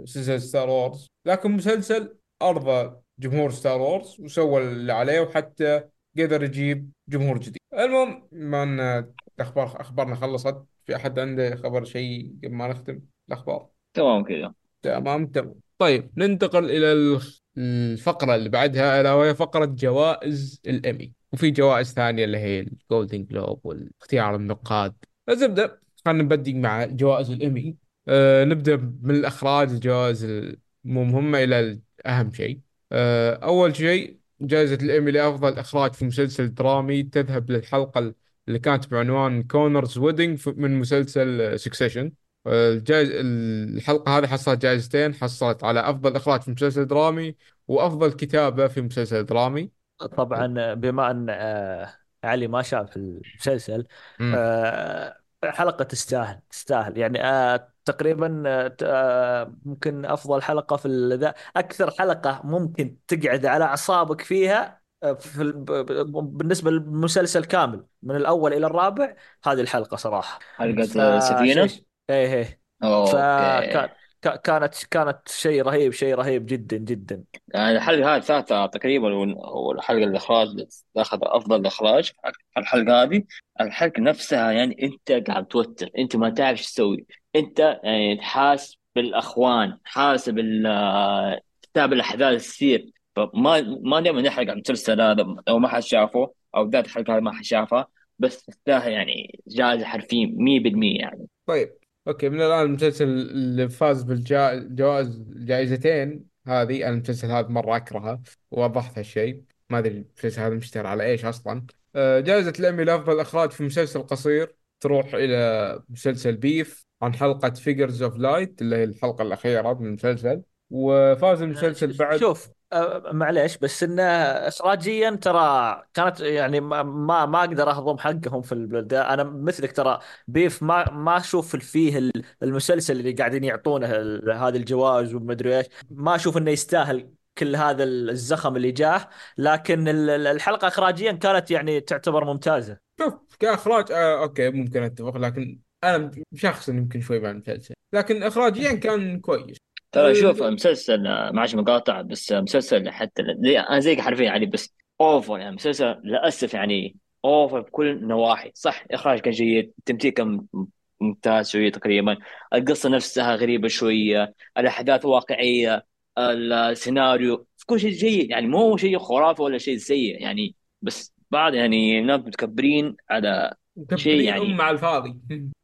سلسله ستار وورز، لكن مسلسل ارضى جمهور ستار وورز وسوى اللي عليه وحتى قدر يجيب جمهور جديد. المهم ما أن أخبار أخبارنا خلصت. في أحد عنده خبر شيء قبل ما نختم الأخبار؟ تمام كذا تمام تمام. طيب ننتقل إلى الفقرة اللي بعدها، ألا وهي فقرة جوائز الأمي، وفي جوائز ثانية اللي هي الجولدن جلوب والاختيار النقاد. نبدأ خلنا نبدأ مع جوائز الأمي. أه نبدأ من الأخراج، الجوائز المو مهمة إلى أهم شيء. أه أول شيء جائزة الإيمي لأفضل إخراج في مسلسل درامي تذهب للحلقة اللي كانت بعنوان كونرز ويدنج من مسلسل سكسيشن. الجائز... الحلقة هذه حصلت جائزتين، حصلت على أفضل إخراج في مسلسل درامي وأفضل كتابة في مسلسل درامي. طبعا بما ان آه، علي ما شاف المسلسل، امم آه، حلقة تستاهل تستاهل يعني. آه، تقريبا آه، ت- آه، ممكن افضل حلقة في ال- ذا اكثر حلقة ممكن تقعد على اعصابك فيها، آه، في ال- ب- ب- بالنسبة للمسلسل كامل من الاول الى الرابع، هذه الحلقة صراحة. حلقة فشيء سفينة. ايه ايه اوكي، فكان كا- كانت كانت شيء رهيب، شيء رهيب جدا جدا. يعني الحلقة هذه ثالثة تقريبا، وال- والحلقة الإخراج تاخذ أفضل إخراج. الحلقة هذه الحلقة نفسها يعني أنت قاعد متوتر، أنت ما تعرف شو تسوي، أنت يعني تحاسب الأخوان، تحاسب ال- تتابع الأحداث اللي تصير. فما ما دائما نحرق على المسلسل هذا، لو ما حد شافه أو ذات الحلقة هذه ما حد شافها، بس تستاهل يعني جائزة حرفيا مية بالمية يعني. طيب أوكي، من الآن المسلسل اللي فاز بالجوائز الجائزتين هذه، أنا المسلسل هذا مرة أكرهه، ووضحت هالشيء، ما أدري المسلسل هذا مشتهر على إيش أصلا. آه، جائزة الإيمي لأفضل إخراج في مسلسل قصير تروح إلى مسلسل بيف عن حلقة فيجرز أوف لايت اللي هي الحلقة الأخيرة من المسلسل، وفاز ش- المسلسل ش- بعد. شوف، آه، معليش، بس انه اخراجيا ترى كانت يعني ما ما ما اقدر اهضم حقهم في البلدان. انا مثلك ترى، بيف ما ما اشوف فيه ال- المسلسل اللي قاعدين يعطونه ال- هذه الجوائز ومدري ايش، ما اشوف انه يستاهل كل هذا الزخم اللي جاه. لكن ال- ال- الحلقة اخراجيا كانت يعني تعتبر ممتازة. شوف كاخراج آه اوكي ممكن اتفق، لكن انا شخصا يمكن شوي مع المسلسل، لكن اخراجيا كان كويس. ترى شوف ال... مسلسل، معلش مقاطع، بس مسلسل حتى لي- انا زيك حرفيا يعني، بس اوفر يعني مسلسل للاسف يعني اوفر بكل النواحي. صح اخراج كان جيد، التمثيل كان م- ممتاز شويه تقريبا، القصه نفسها غريبه شويه، الاحداث واقعيه، السيناريو كل شيء جيد يعني، مو شيء خرافي ولا شيء سيء يعني، بس بعض يعني الناس متكبرين على شيء مكبرين ام يعني على الفاضي.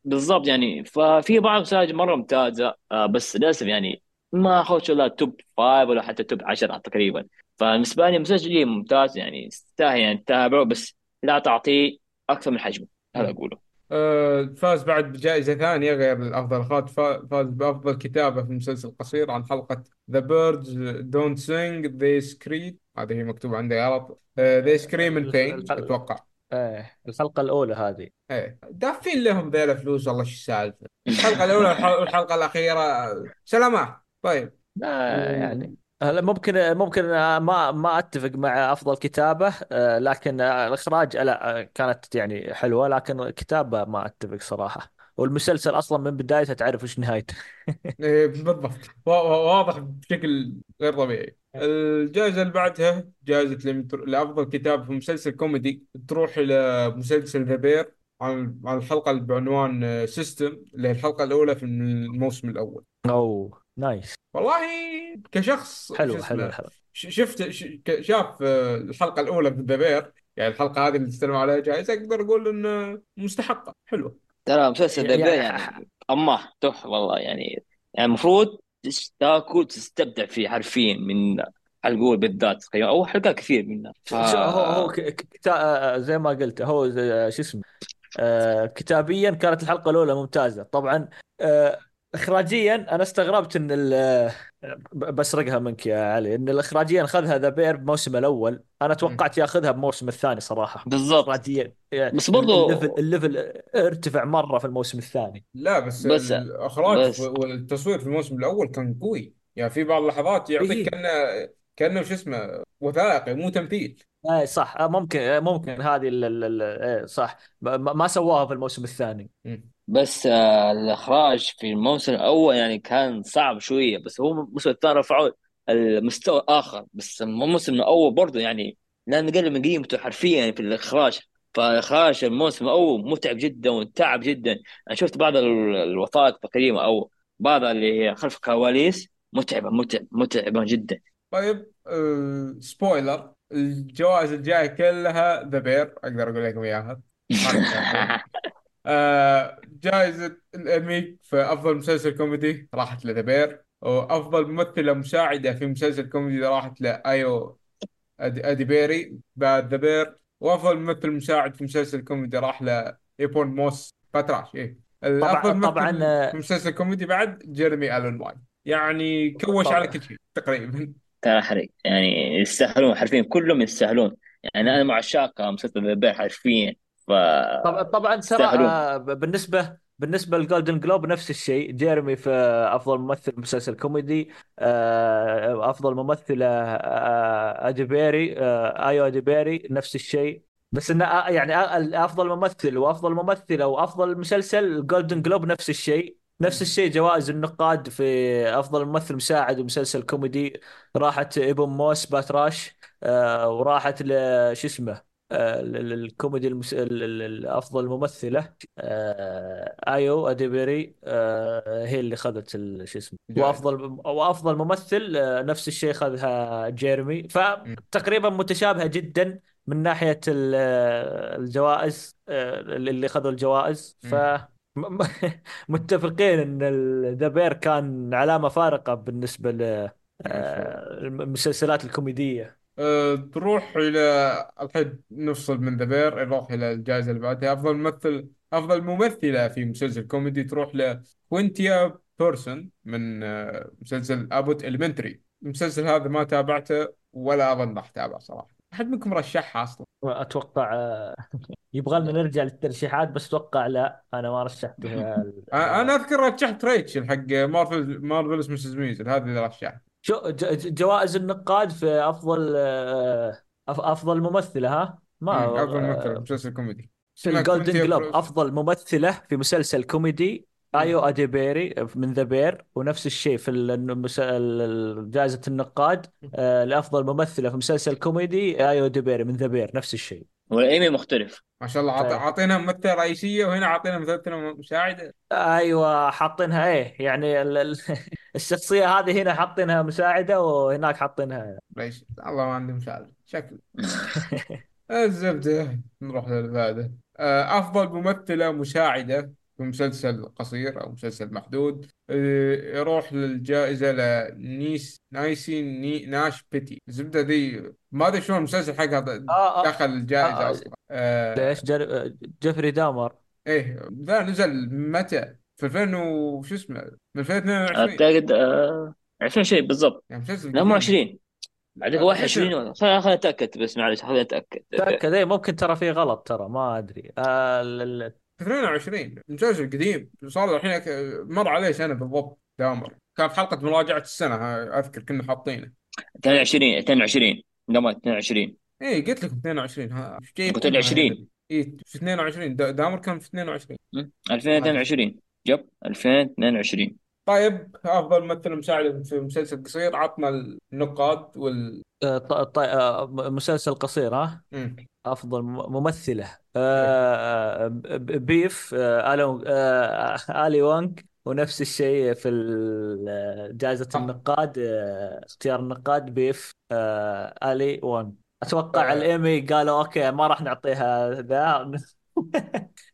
بالضبط يعني. ففي بعض المساجد مره ممتازه، آه، بس للاسف يعني ما اخذت ولا توب فايف ولا حتى توب عشرة تقريبا. فبالنسبه لي مسجل ممتاز يعني، تستاهل يعني تتابعه، بس لا تعطيه اكثر من حجمه، هذا مم. اقوله. آه فاز بعد بجائزة ثانية غير الأفضل إخراج، فا- فاز بأفضل كتابة في مسلسل قصير عن حلقة The Birds Don't Sing They Scream. هذه هي مكتوبة عندي غلط. آه They Scream in الح- Pain الح- أتوقع. إيه، الحلقة الأولى هذه ايه دافين لهم ذيلا فلوس، والله شو السالفه. الحلقه الاولى والح- والحلقه الاخيره سلامات. طيب لا و... يعني. هلا ممكن ممكن ما ما اتفق مع افضل كتابه، آه، لكن آه، الاخراج آه، لا آه، كانت يعني حلوه، لكن الكتابه ما اتفق صراحه. والمسلسل اصلا من بدايته تعرف وش نهايته. إيه بالضبط، وا- وا- واضح بشكل غير طبيعي. الجائزه اللي بعدها جائزه لم- لافضل كتاب في مسلسل كوميدي تروح الى مسلسل ذا بير عن عن الحلقه اللي بعنوان سيستم، اللي هي الحلقه الاولى في الموسم الاول. او نايس، والله كشخص شو حلوه حلوه اسمه الحلقه. ش- شفت ش- ك- شاف آه، الحلقه الاولى من بابير، يعني الحلقه هذه اللي استلموا عليها جائزه، اقدر اقول انه مستحقه حلوه. ترى مسلسل ذا بير يعني ح- يعني اما تح والله يعني، يعني المفروض تش- تاكل تستبدع فيه حرفيا من القول بالذات تقريباً، او حلقات كثير منها. ف ش- شو هو هو ك- ك- كتا- آه، زي ما قلت، هو زي- آه، شو اسمه، آه، كتابيا كانت الحلقه الاولى ممتازه طبعا. آه، اخراجيا انا استغربت ان ال- آه، ب- بسرقها منك يا علي، ان الاخراجيا خذها ذا بير بموسم الاول. انا مم. توقعت ياخذها بموسم الثاني صراحه. بالضبط، اخراجيا آه، بس ال- الليفل برضو الليفل ارتفع مره في الموسم الثاني. لا بس بس الاخراج ف- بس والتصوير في الموسم الاول كان قوي، يعني في بعض اللحظات يعطيك اي كانه كانه شو اسمه وثائقي مو تمثيل. آه صح، آه ممكن آه ممكن هذه ال ال ال آه صح، ما ما- ما سواها في الموسم الثاني. مم. بس آه، الإخراج في الموسم الأول يعني كان صعب شوية، بس هو الموسم الثاني رفعوا المستوى آخر، بس الموسم الأول برضه يعني لا نقلل من قيمته حرفيا يعني في الإخراج. فإخراج الموسم الأول متعب جدا وتعب جدا. أنا شفت بعض ال- الوثائق تقريبا، أو بعض اللي هي خلف الكواليس، متعبة متعبة متعبة جدا. طيب آه، سبويلر، الجوائز الجايه كلها ذا بير، اقدر اقول لكم اياها، ما راح تساعدون. آه جائزة الإيمي في أفضل مسلسل كوميدي راحت لذا بير، وأفضل ممثلة مساعدة في مسلسل كوميدي راحت لأيو أد- أديبيري بعد ذا بير، وأفضل ممثل مساعد في مسلسل كوميدي راح لإيبون موس باتراش. إيه الأفضل طبعا طبعا ممثل في آه، مسلسل كوميدي بعد جيرمي ألون وايت، يعني كوش على طبعا كل شيء تقريبا. ترى حري يعني يستاهلون حرفيا، كلهم يستاهلون يعني. انا مع عشاق مسلسل ذا بير حرفيا، ف طب- طبعا ترى يستاهلون. آه، بالنسبه بالنسبه للجولدن جلوب نفس الشيء. جيرمي في افضل ممثل مسلسل كوميدي، آه، افضل ممثله آه، اديبيري، آه، ايو اديبيري نفس الشيء. بس انه آه، يعني آه، افضل ممثل وافضل ممثله وافضل مسلسل الجولدن جلوب نفس الشيء، نفس الشيء. جوائز النقاد في افضل ممثل مساعد ومسلسل كوميدي راحت ايبون موس باتراش، آه، وراحت ل شو اسمه ال- ال- الكوميدي المس... ال- ال- الافضل ممثله آه، ايو اديبيري، آه، هي اللي خذت ال- شو اسمه. جائزة وافضل وافضل ممثل آه، نفس الشيء خذها جيرمي. مم. فتقريبا متشابهه جدا من ناحيه ال- آه، الجوائز، آه، اللي خذوا الجوائز. ف مم. م- متفقين ان ذا بير كان علامه فارقه بالنسبه ل مفهوم. آه، المسلسلات الكوميديه. أه، تروح إلى الحين نفصل من ذا بير، نروح إلى الجائزة اللي بعدها. أفضل ممثل أفضل ممثلة في مسلسل كوميدي تروح لكوينتيا بيرسون من أه، مسلسل أبوت إلمنتري. المسلسل هذا ما تابعته ولا أظن راح أتابعه صراحة. أحد منكم رشحها أصلا؟ اتوقع آه، يبغى لنا لا. نرجع للترشيحات، بس اتوقع لا، انا ما رشحت فيها ال- أ- أنا الجوائز. أذكر رشحت ريتشل حق مارفل مارفلس مسز ميزل، هذه اللي رشحت. شو ج- ج- جوائز النقاد في افضل آه، أف- افضل ممثله، ها ما أمم، أفضل ممثلة في آه، مسلسل كوميدي في اسمها الجولدن كوينتيا جلوب بيرسون. افضل ممثله في مسلسل كوميدي أمم، ايو اديبيري من ذا بير، ونفس الشيء في ال- المس- ال- جائزه النقاد آه، لافضل ممثله في مسلسل كوميدي ايو اديبيري من ذا بير نفس الشيء. والايمي مختلف. ما شاء الله، عط- فايه عطينا ممثلة رئيسية وهنا عطينا ممثلة مساعدة. ايوه حاطينها ايه يعني ال- ال- الشخصيه هذه هنا حاطينها مساعده وهناك حاطينها ليش؟ الله ما عندي مساعدة شكل الزبدة. نروح للعبادة. آه، أفضل ممثلة مساعدة في مسلسل قصير أو مسلسل محدود، آه، يروح للجائزة لنيس نايسي ني ناش بيتي. الزبدة دي ما أدري شلون المسلسل حقها د- اه اه, دخل الجائزة آه أصلا. آه، ليش جر... جيفري دامر إيه ذا نزل متى؟ في ألفين و شو اسمه؟ من ألفين واثنين وعشرين، اعتقد آه، عشرين شيء بالضبط. يعني مسلسل لا مو قديم. عشرين، بعدين واحد وعشرين. اثنين وعشرين. خليني خليني اتاكد، بس معلش خليني اتاكد. تاكد. ايه ممكن ترى فيه غلط، ترى ما ادري. آه ال... ال- اثنين وعشرين مسلسل قديم، صار له الحين ك- مر عليه سنة بالضبط. دامر كانت حلقة مراجعة السنة، ها، أذكر كنا حاطينه. اثنين وعشرين اثنين وعشرين لا ما اثنين وعشرين، إيه قلت لكم اثنين وعشرين. ها إيش قلت لي جايبينها يا عشرين. دبي؟ إيه في اثنين وعشرين. دا- دامر كان في اثنين وعشرين. مم. هذا الشيء. ألفين واثنين وعشرين جب ألفين واثنين وعشرين. طيب أفضل ممثل مساعد في مسلسل قصير عطنا النقاد وال آه ط... ط... آه م- مسلسل قصير. ها مم. افضل م- ممثله إيه آه ب- بيف آه الون آه الي وانج، ونفس الشيء في ال- جائزه آه. النقاد آه اختيار النقاد بيف آه الي وانج. اتوقع آه. الايمي قالوا اوكي ما راح نعطيها ذا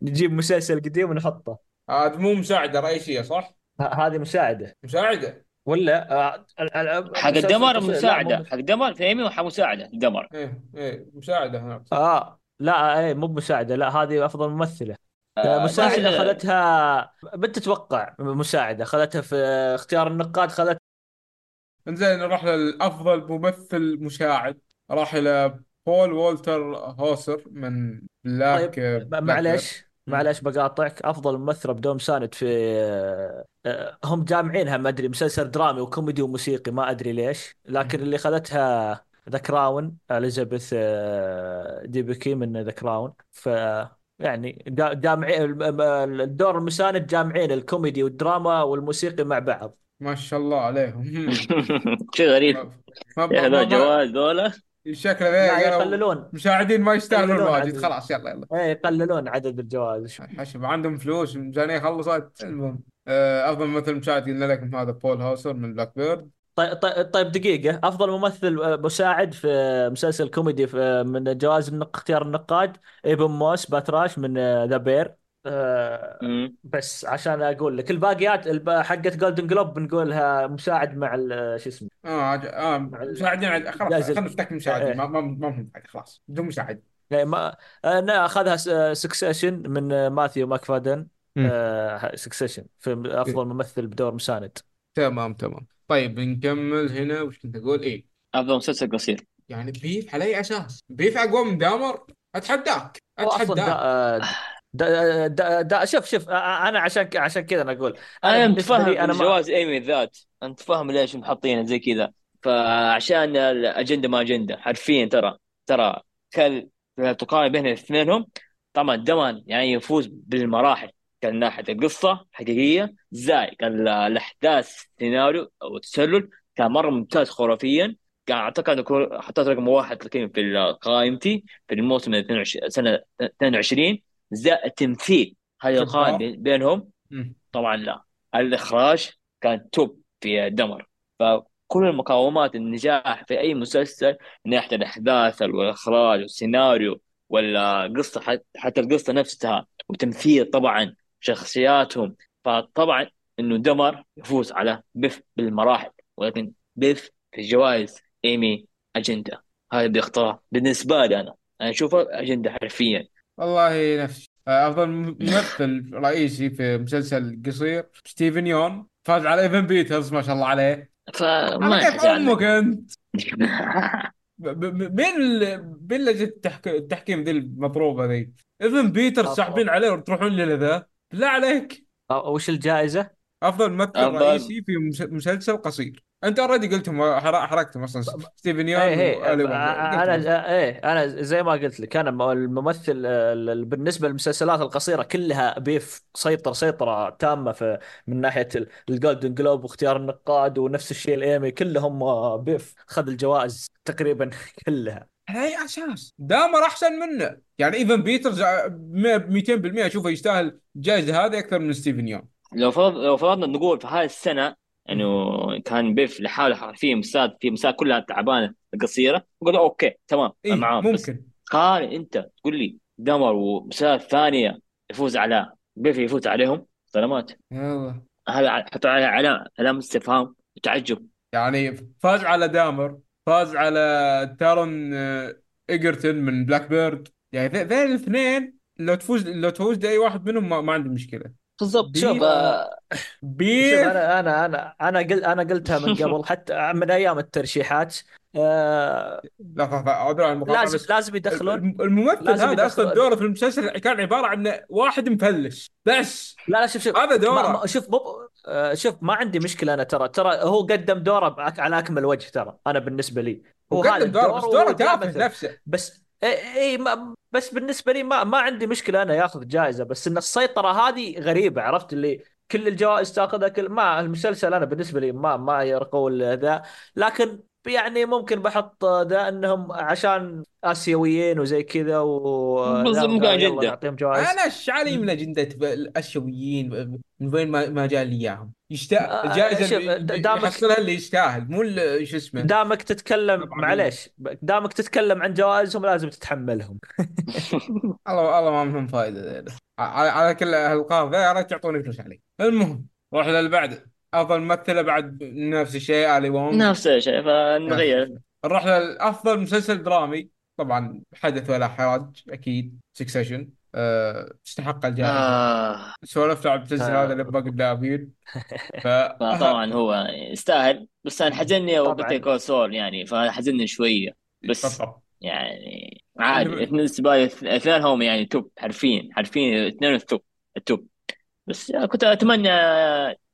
نجيب مسلسل قديم ونحطه. هذا مو مساعدة رئيسية صح؟ ه- هذه مساعده مساعدة. ولا آه ال- ال- حق مسلسل الدمر قصير؟ لا مو مساعدة، حق مس- دمر في ايمي ومساعدة دمر. إيه إيه مساعدة هناك صح. اه لا اي مو بمساعده، لا هذه افضل ممثله. آه، آه، بس مساعدة آه، خذتها، بنت تتوقع مساعدة خذتها في آه، اختيار النقاد خذتها. انزين نروح للأفضل ممثل مساعد، راح إلى بول والتر هوسر من بلاك طيب ب- بلاك بيرد. معليش معليش بقاطعك. أفضل ممثلة بدون مساند في آه، آه، هم جامعينها، ما أدري مسلسل درامي وكوميدي وموسيقي ما أدري ليش، لكن اللي خذتها ذا كراون اليزابيث آه، ديبيكي من ذا كراون. ف يعني جا- جامعين الم- الم- الدور المساند، جامعين الكوميدي والدراما والموسيقي مع بعض. ما شاء الله عليهم. هم. شيء غريب ما ما يا ما, أخي، ما, ذول ما جواز ذولا. الشكل ذا لا قالوا يقللون مساعدين ما يستاهلون يقللون واجد، عدد خلاص يلا يلا ايه يقللون عدد الجوائز شوي. حشب عندهم فلوس، الميزانية خلصت. المهم آه، أفضل ممثل مساعد قلنا لكم هذا بول هوسر من بلاك بيرد. طيب طيب طيب دقيقة. أفضل ممثل آه، مساعد في آه، مسلسل كوميدي في آه، من جوائز النق- اختيار النقاد ايبن موس باتراش من ذا بير، آه، امم بس عشان اقول لك الباقيات الب- حقت جولدن جلوب بنقولها مساعد مع ال- شو اسمه اه عج- اه مع مساعدين على- خلاص الجائزه. خلينا نفتك مساعدين، ما ايه ما ما هم مساعدين، خلاص بدون مساعد. إيه، ما انا اخذها سكسيشن من آه، ماثيو ماكفادن. امم سكسيشن فيلم افضل ممثل بدور مساند. تمام تمام طيب نكمل هنا. وش كنت اقول؟ ايه افضل مسلسل قصير. يعني بيف على اي اساس؟ بيف اقوى من دامر؟ اتحداك هو اصلا ده اتحداك. آه، ده ده, ده شوف شوف آه، آه، انا عشان ك- عشان كذا انا اقول، انا انا بالنسبه لي متفهم انا ما جواز ايمي ذات، انا متفهم ليش محطينه زي كذا، فعشان الاجنده ما اجنده حرفيا. ترى ترى كان تقارن بين اثنينهم طبعا دمان يعني يفوز بالمراحل، كان ناحيه القصه حقيقيه زي كان ال- الاحداث سيناريو او التسلسل كان مره ممتاز خرافيا. كان اعتقد انه حطيت رقم واحد لكن في ال- قائمتي في الموسم اثنين وعشرين سنه اثنين وعشرين. زائد التمثيل، هذه القائمه جبار. بين- بينهم مم. طبعا لا، الاخراج كان توب في دمر. فكل المقاومات النجاح في اي مسلسل من ناحيه الاحداث والاخراج والسيناريو والقصه، حت- حتى القصه نفسها وتمثيل طبعا شخصياتهم. فطبعا انه دمر يفوز على بيف بالمراحل، ولكن بيف في الجوائز ايمي اجنده. هذا باختراع بالنسبه لي، انا انا اشوفه اجنده حرفيا. والله نفس افضل ممثل رئيسي في مسلسل قصير ستيفن يون، فاز على ايفن بيترز. ما شاء الله عليه، على فما كيف يزعل امك انت. مني. ب- ب- مين ال- مين لجنه التحك- التحكيم ذي المضروبه ذي؟ ايفن بيترز صعبين أفضل عليه وتروحون لذا. لا عليك، أه، وش الجائزة؟ افضل ممثل أفضل رئيسي في مس- مسلسل قصير. انت اوريدي قلتهم، حرق- حرقتهم اصلا. ب- ب- ستيفن يون ايه ايه والي ب- وامبر قلتهم انا اصلا. ايه انا زي ما قلت لك، انا م- الممثل آه، ال- ال- بالنسبه للمسلسلات القصيره كلها بيف سيطر سيطره تامه في من ناحيه ال- الجولدن جلوب واختيار النقاد، ونفس الشيء الايمي كلهم آه، بيف خذ الجوائز تقريبا كلها. على اي اساس دامر احسن منه؟ يعني ايفن بيترز م- مئتين بالمئة اشوفه يستاهل الجائزه هذه اكثر من ستيفن يون. لو فرض لو فرضنا نقول في هاي السنة انه مم. كان بيف لحاله حرفيا مساعد في مساعد كلها تعبانة قصيرة، نقول اوكي تمام أنا ايه معاهم. بس ممكن. قارن انت تقول لي دمر ومساعد ثانية يفوز على بيف، يفوز عليهم سلامات. يلا هذا ع- حطوا عليها علامة علامة استفهام وتعجب. يعني فاز على دامر، فاز على تارون آه، ايجرتون من بلاك بيرد. يعني ذ- ذيل الاثنين لو تفوز لو تفوز لاي واحد منهم ما, ما عندي مشكله. بالضبط. شوف بيف آه، شوف بيف انا انا انا انا قلت انا قلتها من قبل، حتى من ايام الترشيحات آه لا لحظة لحظة، اعذر عن المقاطعة، لازم بس لازم الم- يدخلون الم- الممثل لازم هذا اصلا يدخلون. دوره في المسلسل كان عبارة عن واحد مفلس، بس لا لا شوف شوف هذا ما ما- دوره. شوف مو آه، شوف ما عندي مشكله انا، ترى ترى هو قدم دوره بأك- على اكمل وجه. ترى انا بالنسبه لي هو هذا وقدم دوره، الدور بس دوره وهو جاء تافه مثل نفسه. بس اي إي، ما بس بالنسبه لي ما ما عندي مشكله انا ياخذ جائزه، بس ان السيطره هذه غريبه، عرفت اللي كل الجوائز تاخذها كل ما المسلسل. انا بالنسبه لي ما ما يرقوا إلا ذا، لكن يعني ممكن بحط ذا انهم عشان اسيويين وزي كذا بس ولا ممكن لا يلا أجندة نعطيهم انا جوائز. ايش علي من اجندة ب- الاسيويين؟ ب- من وين ما, ما جاء لي اياهم؟ يشتا... آه، الجائزة شوف اللي د- اللي دامك يحصلها اللي يستاهل، مو اللي- شو اسمه دامك تتكلم، طبعانين. معليش دامك تتكلم عن جوائزهم لازم تتحملهم. الله الله ما منهم فائدة ذيلا. على, على كل هالقار ذا، يا ريت يعطوني فلوس عليه. المهم روح للبعد. افضل ممثلة بعد نفس الشيء، الي وونج نفس الشيء نفس فنغير. الشيء. نروح للأفضل مسلسل درامي، طبعا حدث ولا حرج أكيد سكسيشن. أه تستحق الجائزة. آه سولفت على المسلسل هذا لبق آه، بلافيل. ف فطبعا هو يستاهل، بس انا حزني وقلت طبعا لك سول يعني، فحزنني شويه بس بالطبع يعني عادي. اللي بالنسبه لي اث- اثنين هم يعني توب حرفيا حرفيا، اثنين التوب التوب. بس كنت اتمنى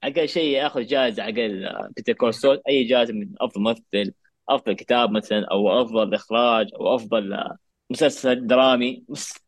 اقل شيء ياخذ جائزه، اقل بيتر كول سول، اي جائزه من افضل ممثل، افضل كتاب مثلا، او افضل اخراج، او افضل مسلسل درامي. بس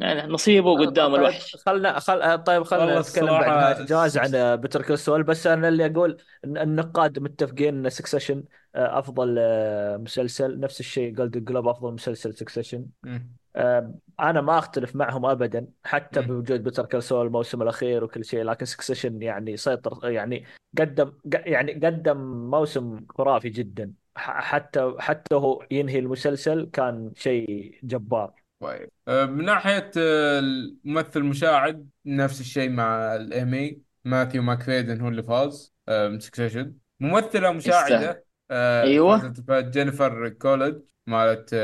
يعني نصيبه آه، قدام طيب الوحش. خلنا خل... آه، طيب والله خلنا نتكلم بعد نهاية الصراحة الجائزة س- عن بيتر كول سول. بس انا اللي اقول إن النقاد متفقين ان سكسيشن افضل آه، مسلسل، نفس الشيء جولدن جلوب افضل مسلسل سكسيشن. مم. آه، انا ما اختلف معهم ابدا، حتى مم. بوجود بيتر كول سول الموسم الاخير وكل شيء، لكن سكسيشن يعني سيطر، يعني قدم ق- يعني قدم موسم خرافي جدا. ح- حتى حتى هو ينهي المسلسل كان شيء جبار. طيب أه، من ناحية أه، الممثل المساعد نفس الشيء مع الإيمي، ماثيو ماكفيدن هو اللي فاز أه، من سكسيشن. ممثلة السهل. مساعدة أه، ايوه فازت بها جينيفر كولج مالت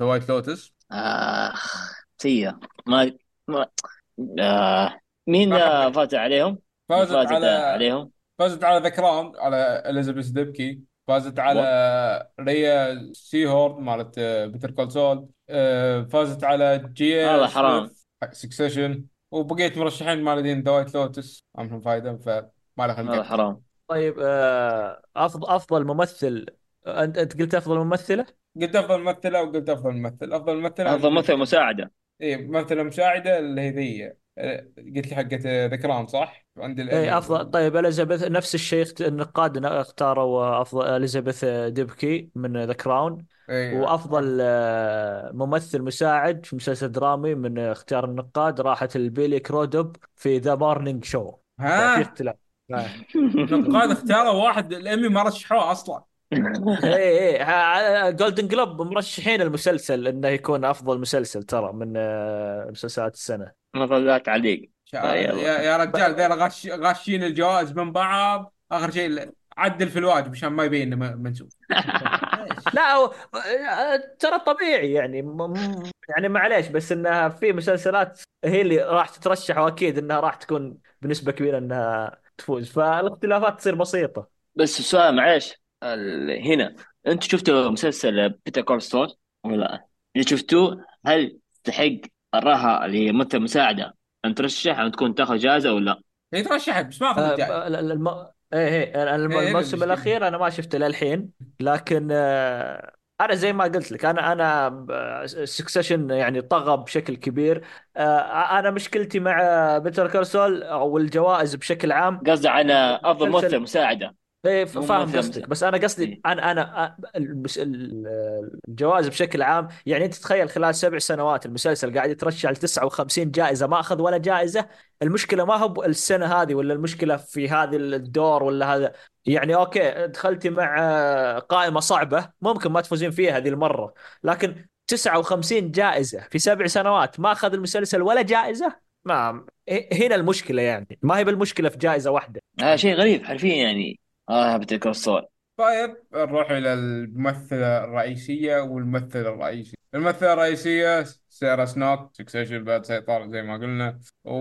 ذا وايت لوتس. اخ سيئة. ما, ما... آه. مين ما آه، حبيت. فاز عليهم؟ مين فازت فاز على عليهم؟ فازت على ذا كراون، على اليزابيث ديبكي. فازت على و... ريا سي هورد مالت بيتر كول سول. فازت على جي والله حرام. سميث حق سكسيشن، وبقيت مرشحين مالدين ذا وايت لوتس ما لهم فايده، فما له خلق والله احكي. حرام. طيب آه، افضل افضل ممثل. آه، انت انت قلت افضل ممثله. قلت افضل ممثله وقلت افضل ممثل. افضل ممثله انا هذا قلت مثل مساعدة. اي ممثله مساعده اللي هي ذي، آه، قلت لي حقت ذا كراون صح؟ عند اي الامي افضل. برضه. طيب اليزابيث نفس الشيء. اخت- النقاد ن- اختاروا افضل اليزابيث ديبكي من ذا كراون، اي وافضل آه، ممثل مساعد في مسلسل درامي من اختيار النقاد راحت لبيلي كرودوب في ذا مورنينج شو. ففي ها اختلاف. آه. نقاد اختاروا واحد الامي ما رشحوه اصلا. ايه ايه جولدن جلوب مرشحين المسلسل انه يكون افضل مسلسل ترى من آه، مسلسلات السنه. ما طلعت عليك. شا- آه، يلا يا يا رجال ب- ذيلا غش غاشين الجوائز من بعض. اخر شيء ل- عدل في الواجب عشان ما يبين انه م- منسوب. لا ايش هو- آه، ترى طبيعي يعني م... م- يعني معليش، بس انها في مسلسلات هي اللي راح تترشح، واكيد انها راح تكون بنسبه كبيره انها تفوز، فالاختلافات تصير بسيطه. بس السؤال معليش، ال- هنا انت شفتوا مسلسل بيتر كول سول ولا لا؟ اذا شفتوه هل تحق الراحة اللي هي مثل مساعدة ان ترشح ان تكون تاخذ جائزة ولا لا؟ هي ترشحت بس ما اخذت آه، ب- جائزه. ال- الم... ايه ايه ال- الم- هي هذا الموسم المشكله. الاخير انا ما شفته للحين، لكن آه، انا زي ما قلت لك، انا انا سكسيشن يعني طغى بشكل كبير. آه، انا مشكلتي مع بيتر كورسول او الجوائز بشكل عام قصدي عن إن افضل ممثل المسلسل. مساعدة إيه، ف- مو فاهم ممثل قصدك، مساعدة. بس انا قصدي إيه. انا انا أ- المس- ال- الجوائز بشكل عام، يعني انت تخيل خلال سبع سنوات المسلسل قاعد يترشح ل تسعة وخمسين جائزه ما اخذ ولا جائزه. المشكله ما هو السنه هذه، ولا المشكله في هذا الدور، ولا هذا يعني. اوكي دخلتي مع آه، قائمه صعبه ممكن ما تفوزين فيها هذه المره، لكن تسعة وخمسين جائزه في سبع سنوات ما اخذ المسلسل ولا جائزه. ما ه- هنا المشكله، يعني ما هي بالمشكله في جائزه واحده. هذا شيء غريب حرفيا يعني. اه بيتر كول سول. طيب نروح الى الممثله الرئيسيه والممثل الرئيسي. الممثله الرئيسيه سارة سنوك، سكسيشن بعد سيطرة زي ما قلنا.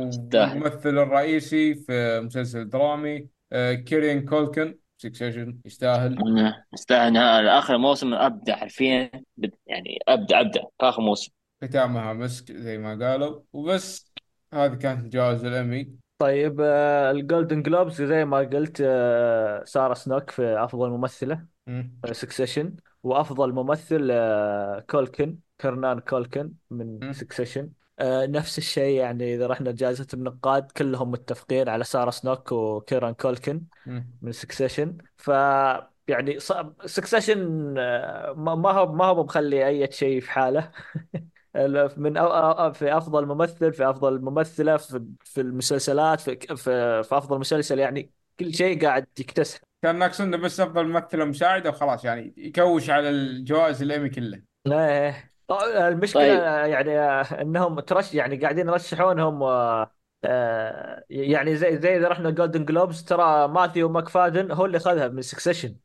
تستاهل. والممثل الرئيسي في مسلسل درامي آه، كيرين كولكن، سكسيشن يستاهل. أنا استاهل نهائي. اخر موسم ابدع حرفيا، بد- يعني ابدع ابدع في اخر موسم. ختامها مسك زي ما قالوا. وبس هذه كانت جوائز الأمي. طيب آه، الجولدن جلوبز زي ما قلت، آه، سارة سنوك في أفضل ممثلة مم. سكسيشن، وأفضل ممثل آه، كولكن كرنان كولكن من مم. سكسيشن. نفس الشيء يعني، إذا رحنا لجائزة النقاد كلهم متفقين على سارة سنوك وكيران كولكن مم. من سكسيشن. ف يعني سكسيشن ما ما هو ما هو مخلي أي شيء في حاله. ال- من أو- أو- في افضل ممثل، في افضل ممثله، في في المسلسلات، في في, في افضل مسلسل، يعني كل شيء قاعد يكتسح. كان ناقصنا بس أفضل ممثلة مساعدة وخلاص، يعني يكوش على الجوائز الأمي كلها. إيه. طب المشكله طيب يعني انهم ترش يعني قاعدين يرشحونهم. آه، آه، يعني زي زي اذا رحنا جولدن جلوبز، ترى ماثيو ماكفادن هو اللي خذها من سكسيشن،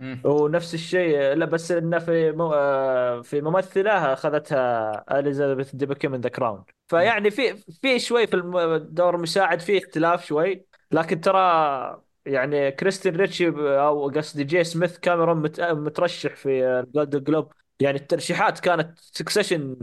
مم. ونفس الشيء. لا بس انه في مو آه، في ممثله اخذتها اليزابيث ديبكي من ذا كراون، مم. فيعني في في شوي في الم- الدور المساعد في اختلاف شوي، لكن ترى يعني كريستين ريتشي ب- او قصدي جي سميث كاميرون مت- مترشح في الجولدن جلوب. يعني الترشيحات كانت سكسيشن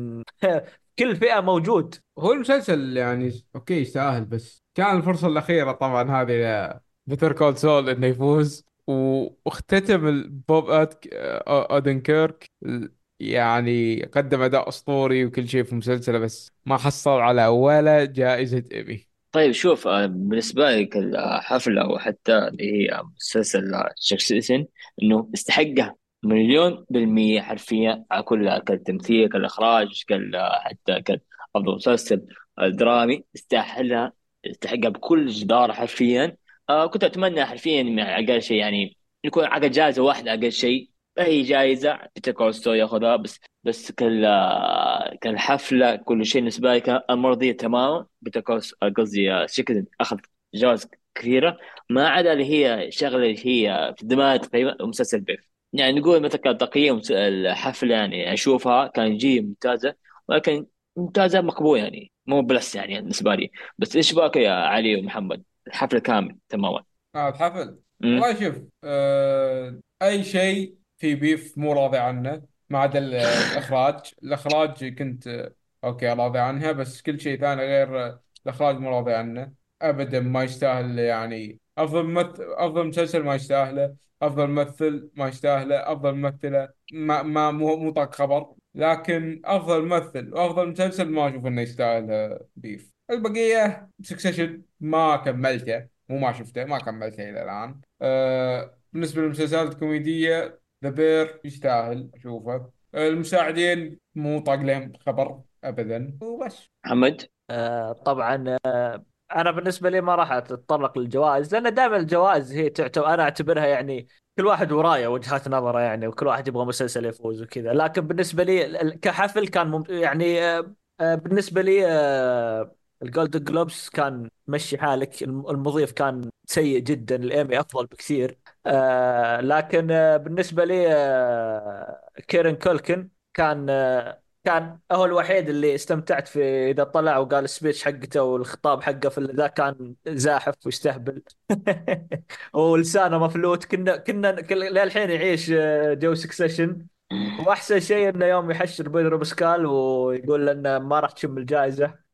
كل فئه موجود. هو المسلسل يعني اوكي يستاهل، بس كان الفرصة الأخيرة طبعا هذه ل بيتر كول سول انه يفوز، و- واختتم ال- بوب أتك... أ- اودنكيرك ال- يعني قدم أداء أسطوري وكل شيء في مسلسله، بس ما حصل على ولا جائزة إيمي. طيب شوف، آه، بالنسبة لي الحفلة أو حتى اللي هي مسلسل شخصيا إنه استحقها مليون بالمية حرفيا، على كل كالتمثيل كالإخراج كال حتى كال أفضل مسلسل درامي استحقها استحقها بكل جدار حرفيا. آه كنت أتمنى حرفيا مع أقل شيء يعني يكون عقد جائزة واحدة أقل شيء اي جائزه بتلك عسو ياخذها، بس بس كال كالحفله كل شيء بالنسبه لي كان مرضيه تماما. بتلك عسو- قصدي شكل اخذ جوائز كثيره ما عدا اللي هي شغله اللي هي في الدماء تقريبا، مسلسل بيف. يعني نقول مثلا كان تقييم الحفله يعني اشوفها كان جي ممتازه، ولكن ممتازه مقبول يعني، مو بلس يعني بالنسبه لي. بس ايش بك يا علي ومحمد؟ الحفله كامل تماما. آه الحفل امم والله شوف، آه أي شيء في بيف مو راضي عنه ما عدا ال- الإخراج. الإخراج كنت آه، أوكي راضي عنها، بس كل شيء ثاني غير آه، الإخراج مو راضي عنه أبدا. ما يستاهل يعني، أفضل ممثل، أفضل مسلسل ما يستاهله، أفضل ممثل ما يستاهله، أفضل ممثلة ما ما مو مو طاق خبر. لكن أفضل ممثل وأفضل مسلسل ما أشوف إنه يستاهل آه، بيف. البقية سكسيشن ما كملته، مو ما شفته، ما كملته الى الان. أه بالنسبه للمسلسلات الكوميديه، ذا بير يستاهل اشوفه. آه، المساعدين مو طاق لهم خبر ابدا وبس. محمد آه طبعا. آه انا بالنسبه لي ما راح اتطرق للجوائز، لان دائما الجوائز هي تعتبر، انا اعتبرها يعني كل واحد ورايه وجهات نظره يعني، وكل واحد يبغى مسلسل يفوز وكذا. لكن بالنسبه لي ال- ال- كحفل كان مم... يعني آه آه بالنسبه لي آه الجولدن جلوبس كان مشي حالك، الم- المضيف كان سيء جدا، الايمي افضل بكثير. آه لكن آه بالنسبه لي آه كيرن كولكن كان آه كان هو الوحيد اللي استمتعت في، اذا طلع وقال السبيتش حقته والخطاب حقه في ذا كان زاحف ويستهبل ولسانه مفلوت. كنا كنا كل- للحين يعيش آه، جو سكسيشن. واحسن شيء انه يوم يحشر بيدرو باسكال ويقول انه ما راح تشم الجائزه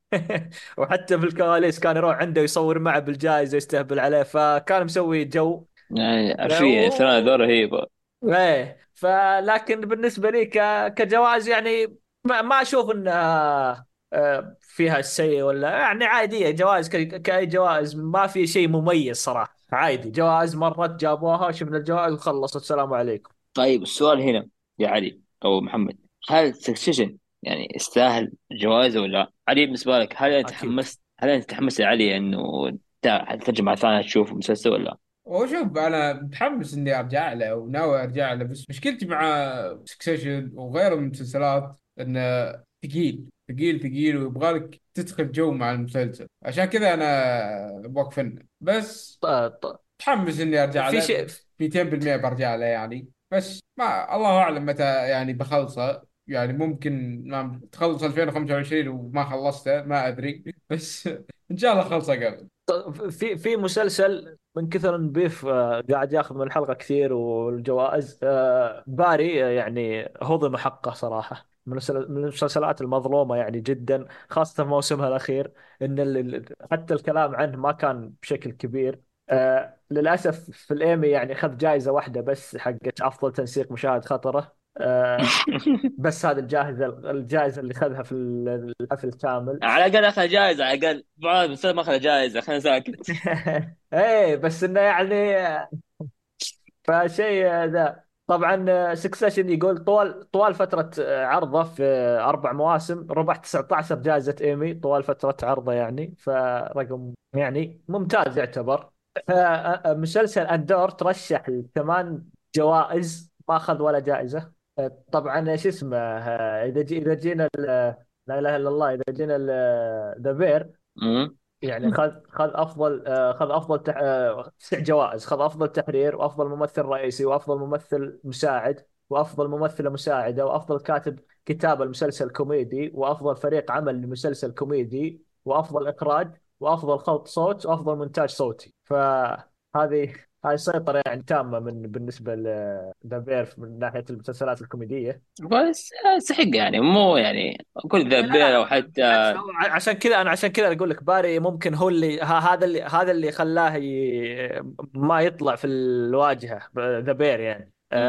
وحتى في الكواليس كان يروح عنده يصور معه بالجائزه يستهبل عليه، فكان مسوي جو. يعني ف- عارفين ترى ذو و- رهيبه. ايه فلكن بالنسبه لي ك... كجواز يعني ما, ما اشوف انها آه، فيها السيء ولا يعني عاديه. جوائز ك... كاي جوائز، ما في شيء مميز صراحه، عادي. جوائز مرات جابوها، شفنا الجوائز وخلصت، السلام عليكم. طيب السؤال هنا يا علي او محمد، هل سكسيشن يعني يستاهل جوائزه ولا لا؟ علي بالنسبه لك، هل انت اكيد تحمست هل انت تحمست يا علي انه تا- ترجع مع ثاني تشوف مسلسل ولا لا؟ وشوف انا متحمس اني ارجع له وناوي ارجع له، بس مشكلتي مع سكسيشن وغيره من المسلسلات انه ثقيل ثقيل ثقيل، ويبغالك تدخل جو مع المسلسل، عشان كذا انا بوقفن. بس آه، ط- متحمس اني ارجع في له، شيء مئتين بالمئة برجع له يعني، بس ما الله اعلم متى يعني بخلصه. يعني ممكن ما تخلص ألفين وخمسة وعشرين وما خلصته، ما ادري بس ان شاء الله خلصه قبل. في في مسلسل من كثر ان بيف آه، قاعد ياخذ من الحلقه كثير والجوائز. آه، باري آه، يعني هضم حقه صراحه، من المسل- من المسلسلات المظلومه يعني جدا، خاصه في موسمها الاخير. ان ال- ال- حتى الكلام عنه ما كان بشكل كبير. آه، للاسف في الايمي يعني خذ جائزه واحده بس، حقت افضل تنسيق مشاهد خطره. آه، بس هذه الجائزه الجائزه اللي خذها في الحفل كامل. على الاقل اخذ جائزه، على الاقل بعض المسلسل ما اخذ جائزه، خلينا ساكت. ايه بس انه يعني آه، فشيء آه، ذا طبعا. سكسيشن يقول طوال طوال فترة آه، عرضه في آه، أربع مواسم ربح تسعة عشر جائزة إيمي طوال فترة عرضه يعني، فرقم يعني ممتاز يعتبر. آه، آه، آه، مسلسل أندور ترشح لثمان جوائز ما أخذ ولا جائزة. آه، طبعا شو اسمه آه، إذا جي إذا جينا ال- لا إله إلا الله، إذا جينا ذا بير أمم. يعني خذ خذ افضل آه، خذ افضل تح... آه، تسع جوائز. خذ افضل تحرير، وافضل ممثل رئيسي، وافضل ممثل مساعد، وافضل ممثله مساعده، وافضل كاتب كتابه لمسلسل كوميدي، وافضل فريق عمل لمسلسل كوميدي، وافضل اخراج، وافضل خلط صوت، وافضل مونتاج صوتي. فهذه هاي سيطرة يعني تامة من بالنسبة لذا بير من ناحية المسلسلات الكوميدية. بس يستحق يعني، مو يعني كل إيه لا ذبيله، لا وحتى بالعكس، هو ع- عشان كذا انا عشان كذا اقول لك باري ممكن هو اللي ه- هذا اللي هذا اللي خلاه ي... ما يطلع في الواجهه ذا بير يعني. أمم.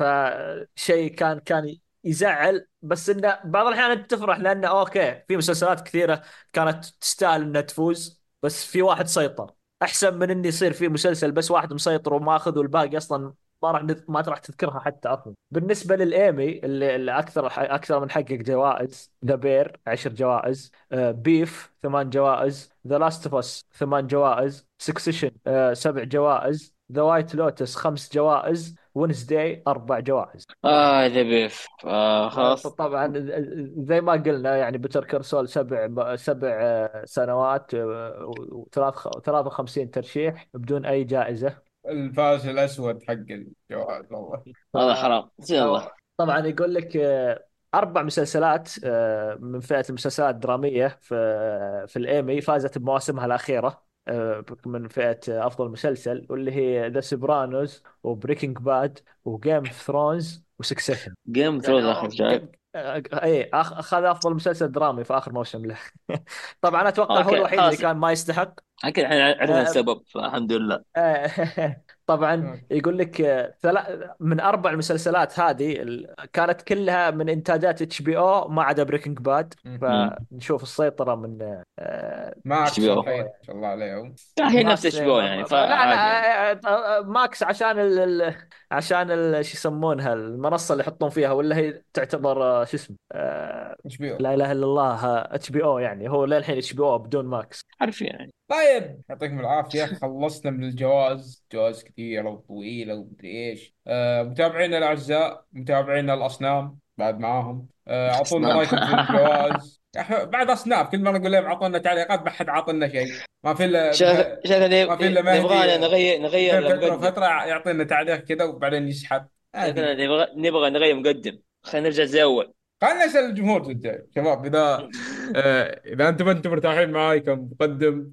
آه فشيء كان كان يزعل، بس انه بعض الاحيان انت تفرح لانه اوكي في مسلسلات كثيره كانت تستاهل انها تفوز، بس في واحد سيطر، احسن من ان يصير في مسلسل بس واحد مسيطر وماخذ والباقي اصلا ما راح نت- ما راح تذكرها حتى اصلا. بالنسبه للايمي اللي, اللي اكثر اكثر من حقق جوائز، ذا بير عشر جوائز، آه، بيف ثمان جوائز، ذا لاست اوف اس ثمان جوائز، سكسيشن سبع جوائز، ذا وايت لوتس خمس جوائز، ونسداي أربع جوائز. آه لبيف آه خلاص. طبعا زي ما قلنا يعني بيتر كيرسول سبع سبع سنوات وثلاثة وخمسين ترشيح بدون أي جائزة. الفاز الأسود حق الجوائز والله هذا حرام. يلا طبعا يقول لك أربع مسلسلات من فئة المسلسلات الدرامية في في الإيمي فازت بمواسمها الأخيرة من فئة أفضل مسلسل، واللي هي The Sopranos وBreaking Bad وGame of Thrones وSuccession. Game of Thrones آخر جاي إيه أخذ أفضل مسلسل درامي في آخر موسم له. طبعا أتوقع هو الوحيد اللي كان ما يستحق. أكيد إحنا عرفنا السبب الحمد لله. طبعا يقول لك من أربع مسلسلات هذه كانت كلها من إنتاجات اتش بي او ما عدا بريكنج باد، فنشوف السيطرة من ماكس ما الله عليهم هي نفس اتش بي او يعني. لا ماكس عشان ال... عشان ال... شو يسمونها المنصة اللي يحطون فيها، ولا هي تعتبر شو اسمه لا إله إلا الله اتش بي او يعني. هو للحين اتش بي او بدون ماكس عارف يعني. طيب يعطيكم العافية خلصنا من الجواز، جواز كثيرة وطويلة ومدري إيش. أه متابعينا الأعزاء، متابعينا الأصنام بعد معاهم، أعطونا أه رأيكم في الجواز بعد أصنام. كل مرة نقول لهم عطونا تعليقات بحد عطونا شيء ما في إلا شا... شا... ما في إلا نبغى نغير نغير فترة يعطينا تعليق كذا وبعدين يسحب. نبغى نبغى نغير مقدم، خلينا نرجع زي أول. خلنا نسأل الجمهور الجاي شباب إذا أه إذا أنتم أنتم مرتاحين معاي كمقدم،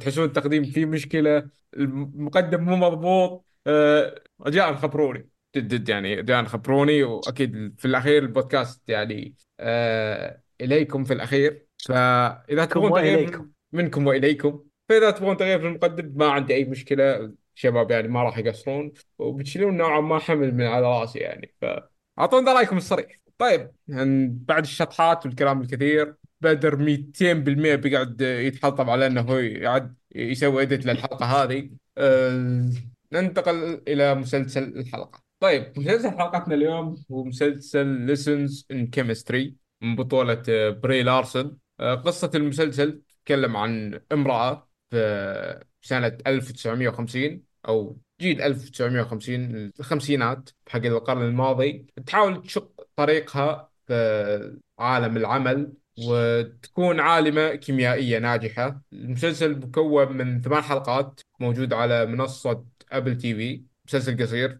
تحسون التقديم فيه مشكلة، المقدم مو مضبوط، رجاءً خبروني جدد يعني، رجاءً خبروني. وأكيد في الأخير البودكاست يعني أه إليكم في الأخير، فإذا تبغون تغيير منكم وإليكم، فإذا تبغون تغيير في المقدم ما عندي أي مشكلة شباب يعني، ما راح يقصرون وبتشيلون نوعاً ما حمل من على رأسي يعني، فأعطونا رأيكم الصريح. طيب بعد الشطحات والكلام الكثير بدر ميتين بالمئة بيقعد يتحطم على أنه هو يقعد يسوي إيديت للحلقة هذه. أه... ننتقل إلى مسلسل الحلقة. طيب مسلسل حلقتنا اليوم هو مسلسل Lessons in Chemistry من بطولة بري لارسون. أه... قصة المسلسل تتكلم عن امرأة في سنة ألف وتسعمائة وخمسين أو جيل ألف وتسعمائة وخمسين الخمسينات حق القرن الماضي، تحاول تشق طريقها في عالم العمل وتكون عالمة كيميائية ناجحة. المسلسل مكون من ثمان حلقات، موجود على منصة أبل تي في. مسلسل قصير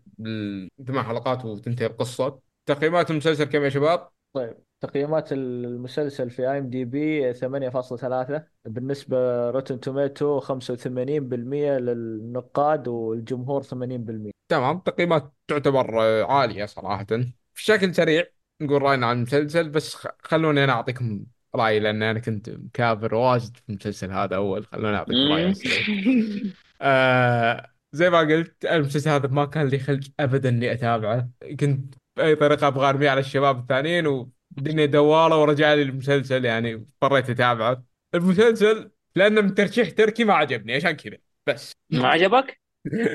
ثمان حلقات وتنتهي القصة. تقييمات المسلسل كم يا شباب؟ طيب تقييمات المسلسل في آي إم دي بي ثمانية فاصلة ثلاثة، بالنسبة روتن توميتو خمسة وثمانين بالمئة للنقاد والجمهور ثمانين بالمئة. تمام تقييمات تعتبر عالية صراحة. بشكل سريع نقول رأينا عن المسلسل، بس خلوني أنا أعطيكم رأيي لأن أنا كنت مكابر واجد في المسلسل هذا أول. خلوني أعطيكم رأيي. آه زي ما قلت المسلسل هذا ما كان لي خلق أبداً إني أتابعه، كنت بأي طريقة أبغى أرمي على الشباب الثانيين والدنيا دوارة ورجع لي المسلسل يعني، اضطريت أتابعه. المسلسل لأنه من ترشيح تركي ما عجبني عشان كذا بس. ما عجبك؟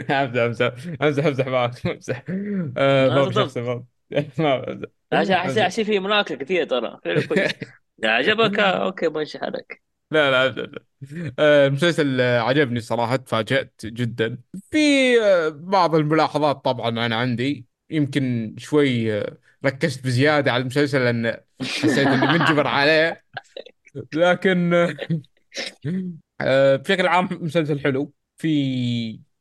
أمزح أمزح أمزح أمزح معك أمزح ما بشخص ما ما عشان أحس أحس فيه مناقشة كثيرة ترى. لا عجبك أوكي ماشي حالك. لا لا لا المسلسل عجبني صراحة، تفاجأت جدا في بعض الملاحظات. طبعا أنا عندي يمكن شوي ركزت بزيادة على المسلسل لأن حسيت إني منجبر عليه، لكن بشكل عام مسلسل حلو في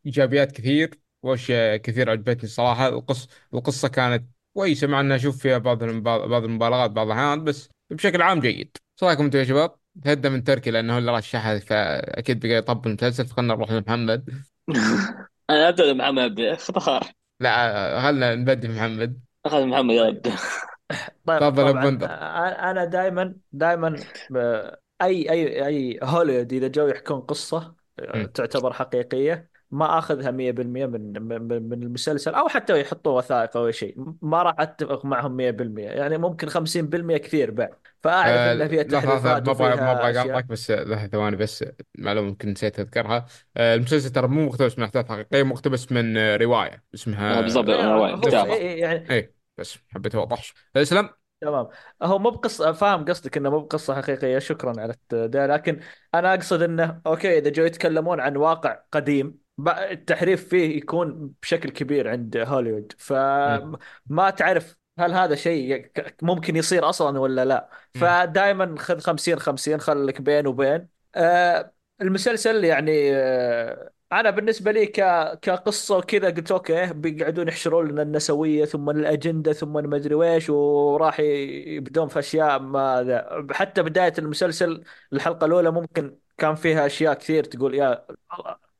إيجابيات كثير وأشياء كثير عجبتني صراحة. القص القصة كانت كويس مع أنه أشوف فيها بعض بعض المبالغات بعض الأحيان، بس بشكل عام جيد. صراحةكم أنتم يا شباب؟ تهدى من تركي لأنه هو اللي رشحها فأكيد بقى يطبل المسلسل، فخلنا نروح لمحمد. أنا أبدأ محمد اختار. لا خلنا نبدأ محمد. أخذ محمد يبدأ. طيب أنا دائما دائما أي أي أي هوليود إذا جو يحكون قصة تعتبر حقيقية ما أخذها مية بالمية من من المسلسل، أو حتى يحطوا وثائق أو شيء ما راح أتفق معهم مية بالمية يعني، ممكن خمسين بالمية كثير بعد. فأعرف أه إن فيها تحريفات ما بغى أقطعك بس لحظة ثواني بس معلومة ممكن نسيت أذكرها. المسلسل ترى مو مقتبس من أحداث حقيقية، مقتبس من رواية اسمها بالضبط رواية يعني إيه، بس حبيت أوضحش. السلام تمام هو مو بقصة، فاهم قصدك انه مو بقصة حقيقية شكرا على ده، لكن انا اقصد انه اوكي اذا جو يتكلمون عن واقع قديم بقى التحريف فيه يكون بشكل كبير عند هوليوود، مم. فما تعرف هل هذا شيء ك- ممكن يصير اصلا ولا لا، مم. فدائما خذ خمسين خمسين، خليك بين وبين. آه المسلسل يعني آه انا بالنسبه لي ك كقصه وكذا قلت اوكي بيقعدون يحشرون لنا النسويه ثم الاجنده ثم ما ادري ويش، وراح ي- يبدون في اشياء ما ذا. حتى بدايه المسلسل الحلقه الاولى ممكن كان فيها اشياء كثير تقول يا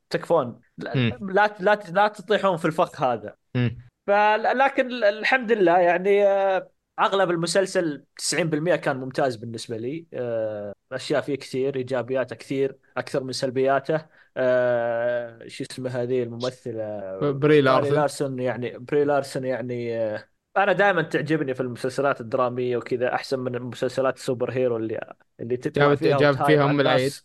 تكفون، لا مم. لا لا, لا تطيحون في الفخ هذا. مم. فل- لكن ال- الحمد لله يعني آه، اغلب المسلسل تسعين بالمية كان ممتاز بالنسبه لي. آه، اشياء فيه كثير، ايجابياته كثير اكثر من سلبياته. آه، شو اسمه هذه الممثله بري بري لارسن. لارسون، يعني بري لارسون يعني آه، انا دائما تعجبني في المسلسلات الدراميه وكذا احسن من مسلسلات السوبر هيرو اللي اللي تطلع جابت فيها جاب وتهايب فيها على ام العيد. الناس.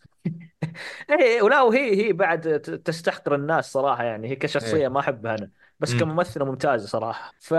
ايه ولا وهي هي بعد ت- تستحقر الناس صراحة، يعني هي كشخصية ايه ما احبها انا، بس امم كممثلة ممتازة صراحة، ف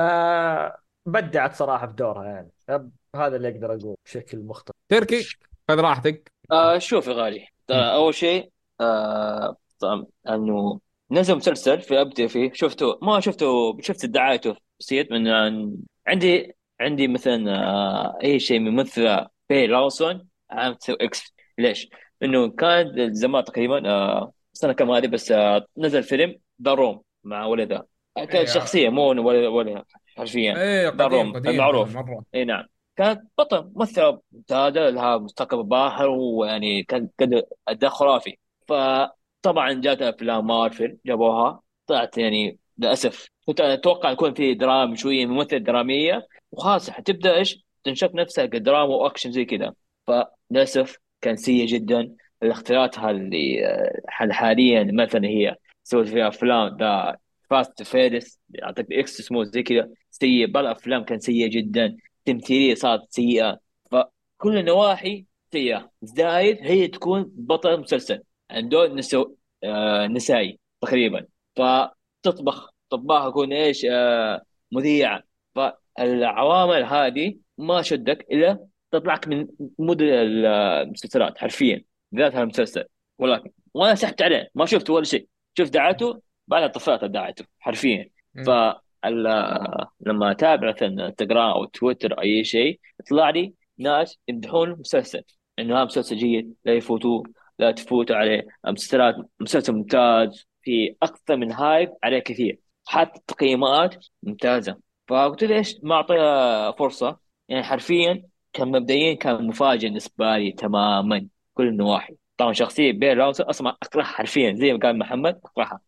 بدعت صراحة في دورها يعني. أب- هذا اللي اقدر اقوله بشكل مختصر. تركي، خذ راحتك. آه شوف يا غالي، امم ترى اول شيء آه طبعا انه نزل مسلسل في ابدا فيه، شفته ما شفته، شفت دعايته بسيط من عن- عندي عندي مثلا آه اي شيء من ممثله بي لارسون عام تسوي اكس. ليش؟ انه كان زمان تقريبا آه سنه كم هذه بس، آه نزل فيلم ذا روم مع ولدها، كانت ايه شخصيه مو ولا ولا حرفيا ايه ذا قديم روم قديم هذا المعروف. مرة. اي نعم، كانت بطل ممثلة ممتازة، لها مستقبل باهر، ويعني كان كان أداء خرافي. فطبعا جات أفلام مارفل جابوها، طلعت يعني للأسف كنت أتوقع يكون في دراما شوية، ممثلة درامية وخاصة حتبدأ إيش تنشف نفسها كدراما وأكشن زي كذا. فللأسف كان سيء جدا الاختياراتها اللي آه، حاليا مثلا هي سوت فيها أفلام ذا فاست فيرس، أعتقد إكس اسمه زي كذا، سيء بلا أفلام، كان سيء جدا، تمثيليه صارت سيئه، فكل النواحي سيئه. زايد هي تكون بطل مسلسل عنده نسو... آه نسائي تقريبا، فتطبخ طباخ يكون ايش آه مذيعه، فالعوامل هذه ما شدك الا تطلعك من مود ال- المسلسلات حرفيا، ذات هالمسلسل. ولكن وانا سحبت عليه ما شفت ولا شيء، شفت دعاته بعدها طفيت دعاته حرفيا. ف امم ال- لما اتابع مثلا انستغرام او تويتر اي شيء يطلع لي ناس يمدحون المسلسل انه هذا مسلسل جيد، لا يفوتوه، لا تفوتوا عليه، مسلسلات مسلسل ممتاز، في اكثر من هايب عليه كثير، حتى التقييمات ممتازه. فقلت ليش ما اعطيها فرصه؟ يعني حرفيا كان مبدئيا كان مفاجئ بالنسبه لي تماما كل النواحي. طبعا شخصيه بيل لونسون اصلا اكرهها حرفيا، زي ما قال محمد اكرهها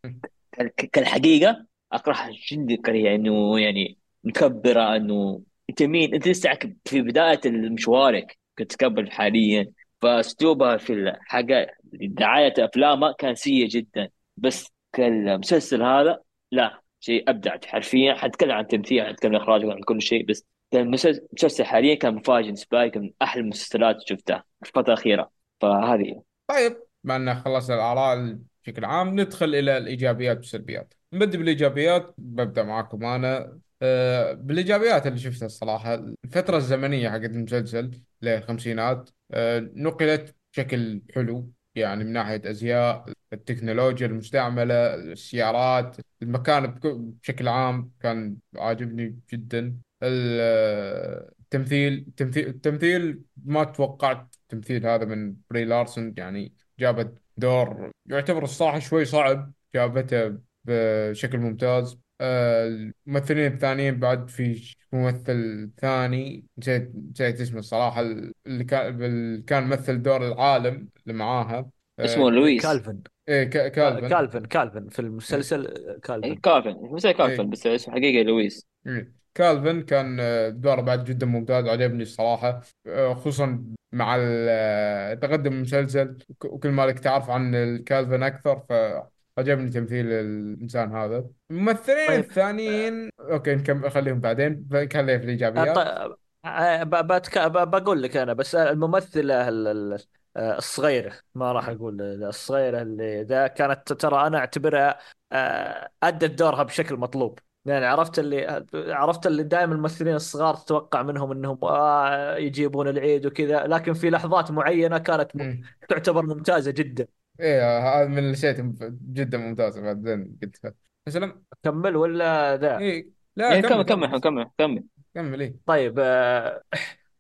كال- كالحقيقه اكرهها جدا كريه، انه يعني متكبره، انه انت مين، انت لسه عك- في بدايه مشوارك كتكبر حاليا. فاسلوبها في الحاجه دعايه افلامها كان سيء جدا، بس كالمسلسل هذا لا شيء ابدعت حرفيا. حنتكلم عن تمثيل، حنتكلم عن اخراج وعن كل شيء، بس كان المسلسل المسلسل حاليا كان مفاجئ بالنسبه لي، كان من احلى المسلسلات اللي شفتها في الفتره الاخيره. فهذه طيب، مع ان خلصنا الاراء بشكل عام، ندخل الى الايجابيات والسلبيات. نبدأ بالايجابيات. ببدا معاكم انا. آه، بالايجابيات اللي شفتها الصراحه، الفتره الزمنيه حقت المسلسل للخمسينات آه، نقلت بشكل حلو، يعني من ناحيه ازياء، التكنولوجيا المستعمله، السيارات، المكان بك- بشكل عام كان عاجبني جدا. ال- آه، التمثيل التمثيل التمثيل ما توقعت التمثيل هذا من بري لارسون، يعني جابت دور يعتبر الصراحة شوي صعب، جابته بشكل ممتاز. آه، الممثلين الثانيين بعد، في ممثل ثاني نسيت نسيت اسمه الصراحة، اللي كان اللي كان مثل دور العالم اللي معاها. آه، اسمه لويس كالفن إيه، كا- كا- كالفن. كالفن كالفن في إيه، المسلسل آه، كالفن كارفن، هو زي كارفن إيه. بس اسمه حقيقي لويس. مم. كالفن كان آه، دوره بعد جدا ممتاز، عجبني الصراحة، آه، خصوصا مع ال- آه، تقدم المسلسل، وك- وكل ما لك تعرف عن الكالفن أكثر، فعجبني تمثيل الإنسان هذا. الممثلين طيب آه، الثانيين أوكي نكمل، خليهم بعدين، خليهم في الإيجابيات. طيب بتك... ب- بقول لك انا بس الممثله ال- ال- الصغيره، ما راح مم. اقول الصغيره اللي ذا، كانت ترى انا اعتبرها آه، ادت دورها بشكل مطلوب، يعني عرفت اللي عرفت اللي دائما الممثلين الصغار تتوقع منهم انهم آه يجيبون العيد وكذا، لكن في لحظات معينه كانت م... مم. تعتبر ممتازه جدا. ايه هذا من الاشياء جدا ممتازه بعدين قلتها. مثلا كمل ولا ذا؟ ايه لا يعني كمل كمل كمل كمل كمل كمل كمل ايه طيب. آه،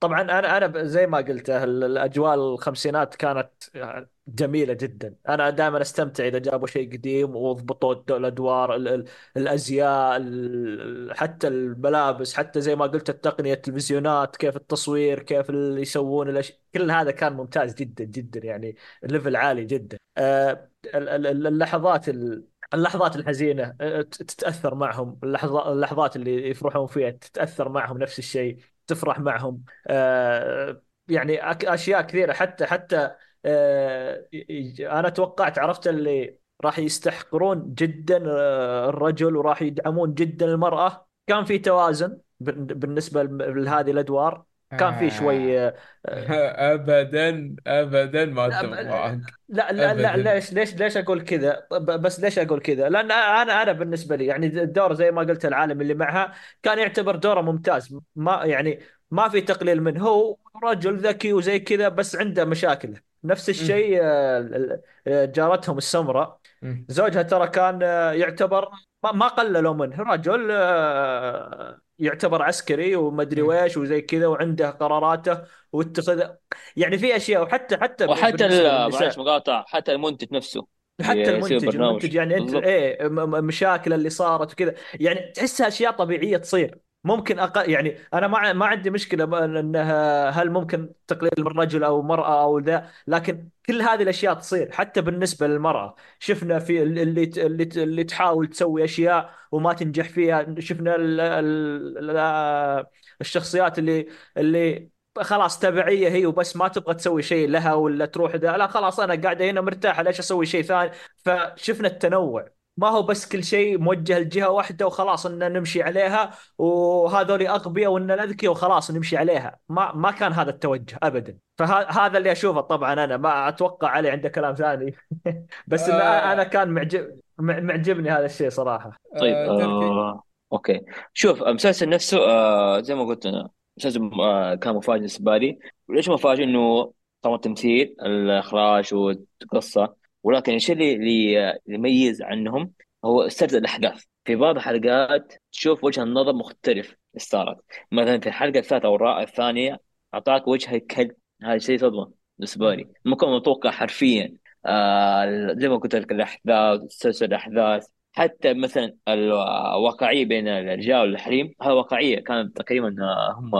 طبعا انا انا ب- زي ما قلت، ال- الاجواء الخمسينات كانت آه، جميله جدا. انا دائما استمتع اذا جابوا شيء قديم وضبطوا الد- الادوار، ال ال الازياء، ال ال- حتى الملابس، حتى زي ما قلت التقنيه، التلفزيونات، كيف التصوير، كيف اللي يسوون الاشياء، كل هذا كان ممتاز جدا جدا، يعني ليفل عالي جدا. آه، ال- ال- ال- اللحظات ال- اللحظات الحزينة أه، ت- تتأثر معهم، اللحظة اللحظات اللي يفرحون فيها تتأثر معهم، نفس الشيء تفرح معهم. آه، يعني أك- أشياء كثيرة. حتى حتى آه، ي- ي- أنا توقعت، عرفت اللي راح يستحقرون جدا آه، الرجل، وراح يدعمون جدا المرأة. كان في توازن بال- بالنسبة لم- لهذه الأدوار، كان في شوي آه. آه، آه، ابدا ابدا ما لا ب- اتفق لا لا لا ابدا. ليش ليش ليش اقول كذا؟ طب بس ليش اقول كذا؟ لان انا انا بالنسبه لي يعني الدور زي ما قلت، العالم اللي معها كان يعتبر دوره ممتاز، ما يعني ما في تقليل منه، هو رجل ذكي وزي كذا بس عنده مشاكل. نفس مم. الشيء آه، ال- ال- جارتهم السمراء، مم. زوجها ترى كان آه، يعتبر ما ما قللوا منه، رجل آه، يعتبر عسكري ومدري مم. ويش وزي كذا، وعنده قراراته واتخذ يعني في اشياء. وحتى حتى ب- وحتى بالنسبه ال- معلش للنساء، مقاطع، حتى المنتج نفسه حتى يسوي المنتج المنتج برنامج يعني انت بالضبط. ايه م- م- مشاكل اللي صارت وكذا، يعني تحسها اشياء طبيعيه تصير. ممكن أقل يعني انا ما ع- ما عندي مشكله ب- انها هل ممكن تقليل من رجل او مراه او ذا، لكن كل هذه الاشياء تصير حتى بالنسبه للمراه. شفنا في ال- اللي ت- اللي ت- اللي تحاول تسوي اشياء وما تنجح فيها، شفنا ال ال ال الشخصيات اللي اللي خلاص تبعيه هي وبس، ما تبغى تسوي شيء لها ولا تروح ذا، لا خلاص انا قاعده هنا مرتاحه، ليش اسوي شيء ثاني؟ فشفنا التنوع، ما هو بس كل شيء موجه لجهه واحده وخلاص ان نمشي عليها، وهذول اغبياء وان اذكياء وخلاص نمشي عليها. ما ما كان هذا التوجه ابدا. فهذا اللي اشوفه. طبعا انا ما اتوقع علي عنده كلام ثاني بس ان انا أنا آه كان معجب مع- معجبني هذا الشيء صراحه. طيب آه تركي آه اوكي. شوف المسلسل نفسه آه زي ما قلت انا مسلسل آه كان مفاجئ بالنسبه لي. وليش مفاجئ؟ انه طبعا التمثيل، الاخراج والقصه، ولكن الشيء اللي اللي يميز عنهم هو سرد الاحداث. في بعض الحلقات تشوف وجهه نظر مختلف صارت، مثلا في الحلقه الثالثه او الرابعه الثانيه اعطاك وجه الكلب. هذا شيء صدمه بالنسبه لي، ما كنت متوقع حرفيا. آه زي ما قلت لك الاحداث، سلسله الاحداث، حتى مثلا الواقعية بين الرجال والحريم، هذا واقعية كانت تقريبا آه، هم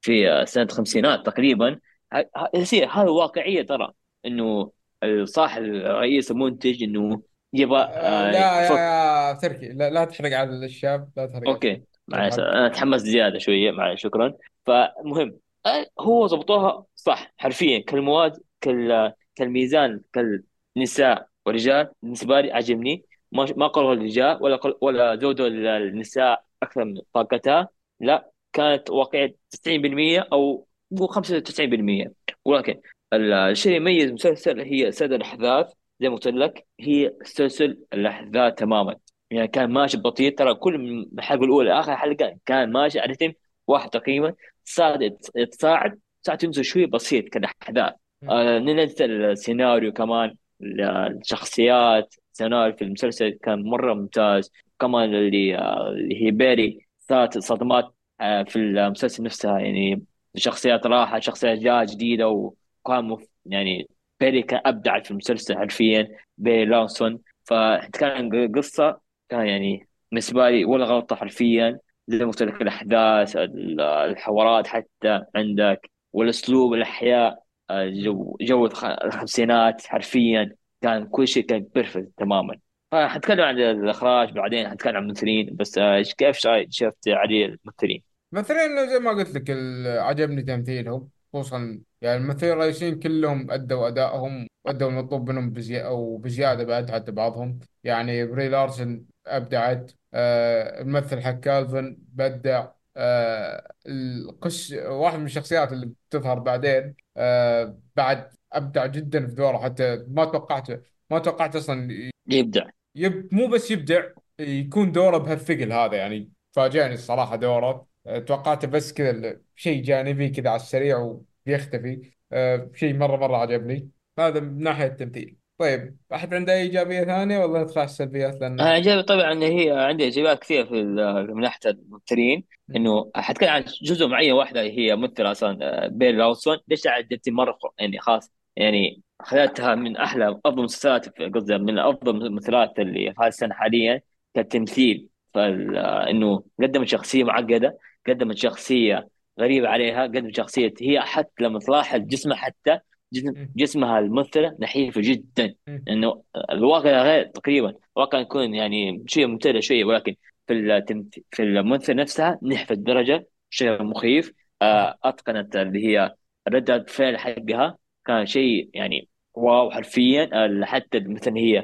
في آه، سنة الخمسينات تقريبا. ه- ه- يصير هذا واقعية، ترى انه الصاح الرئيس المنتج انه يبغى آه لا آه، يحط. يا, يا تركي لا, لا تحرق على الشاب، لا تحرق على الشاب اوكي معلش الحرق. انا تحمست زيادة شوية، معلش شكرا. فمهم آه، هو ضبطوها صح حرفيا، كالمواد كال كالميزان كالنساء والرجال. بالنسبة لي عجبني، ما ما قرروا الرجال ولا قل- ولا زودوا ال- النساء اكثر من طاقتها. لا، كانت واقعية تسعين بالمية او مو خمسة وتسعين بالمية. ولكن ال- الشيء اللي يميز المسلسل هي سرد الاحداث. زي ما قلت لك هي سلسل الاحداث تماما، يعني كان ماشي ببطيء. ترى كل من الحلقه الاولى اخر حلقه كان ماشي على رتم واحد تقريبا، صعد تصاعد ساعة تنزل شوي بسيط كالاحداث. مم. آه ننزل السيناريو كمان، ال- الشخصيات، السيناريو في المسلسل كان مره ممتاز. كمان اللي آه، اللي هي بيري صارت صدمات آه في المسلسل نفسها، يعني شخصيات راحه، شخصيات جايه جديده، وكان مف- يعني بيري كان ابدع في المسلسل حرفيا، بيري لانسون. فكان قصه كان يعني بالنسبة لي ولا غلطة حرفيا. زي ما قلت لك الأحداث، ال- الحوارات، حتى عندك والأسلوب، الأحياء، مم. جو جو الخ- الخمسينات حرفيا، كان كل شيء كان بيرفكت تماما. آه، حنتكلم عن الإخراج بعدين، حنتكلم عن الممثلين بس. آه، كيف شايف- شفت علي الممثلين؟ مثلا زي ما قلت لك ال- عجبني تمثيلهم، خصوصا يعني الممثلين الرئيسيين كلهم أدوا أدائهم وأدوا المطلوب منهم بزي أو بزيادة بعد حتى بعضهم. يعني بري لارسن أبدعت، آه الممثل حق كالفن بدع، آه القش واحد من الشخصيات اللي بتظهر بعدين آه بعد أبدع جدا في دوره، حتى ما توقعته ما توقعت أصلا يبدع يب مو بس يبدع، يكون دوره بهالثقل هذا. يعني فاجأني الصراحة دوره، أه، توقعته بس كذا ال- شيء جانبي كذا على السريع وبيختفي. أه، شيء مرة مرة عجبني هذا من ناحية التمثيل. طيب أحد عنده أي إيجابية ثانية ولا ندخل على السلبيات؟ لأن أنا إيجابي طبعا، إن هي عندي إيجابيات كثير في ال- من ناحية الممثلين، إنه حتكلم عن جزء معين، واحدة هي ممثلة أصلا آه، بيل راوسون، ليش عجبتني مرة، خ- يعني خاص يعني خلتها من أحلى أفضل مسلسلات، قصدي من أفضل الممثلات اللي في هذه السنة حاليا كتمثيل. فال آه، إنه قدمت شخصية معقدة، قدمت شخصية غريبة عليها، قدمت شخصية هي حتى لما تلاحظ جسمها، حتى جسم مم. جسمها الممثلة نحيفة جدا، مم. إنه الواقع غير تقريبا، واقع يكون يعني شيء ممتاز شويه، ولكن في التمت... في الممثله نفسها نحفت درجه شيء مخيف. مم. آه، اتقنت اللي هي ردة فعل حقها، كان شيء يعني واو حرفيا. ال- حتى مثلا هي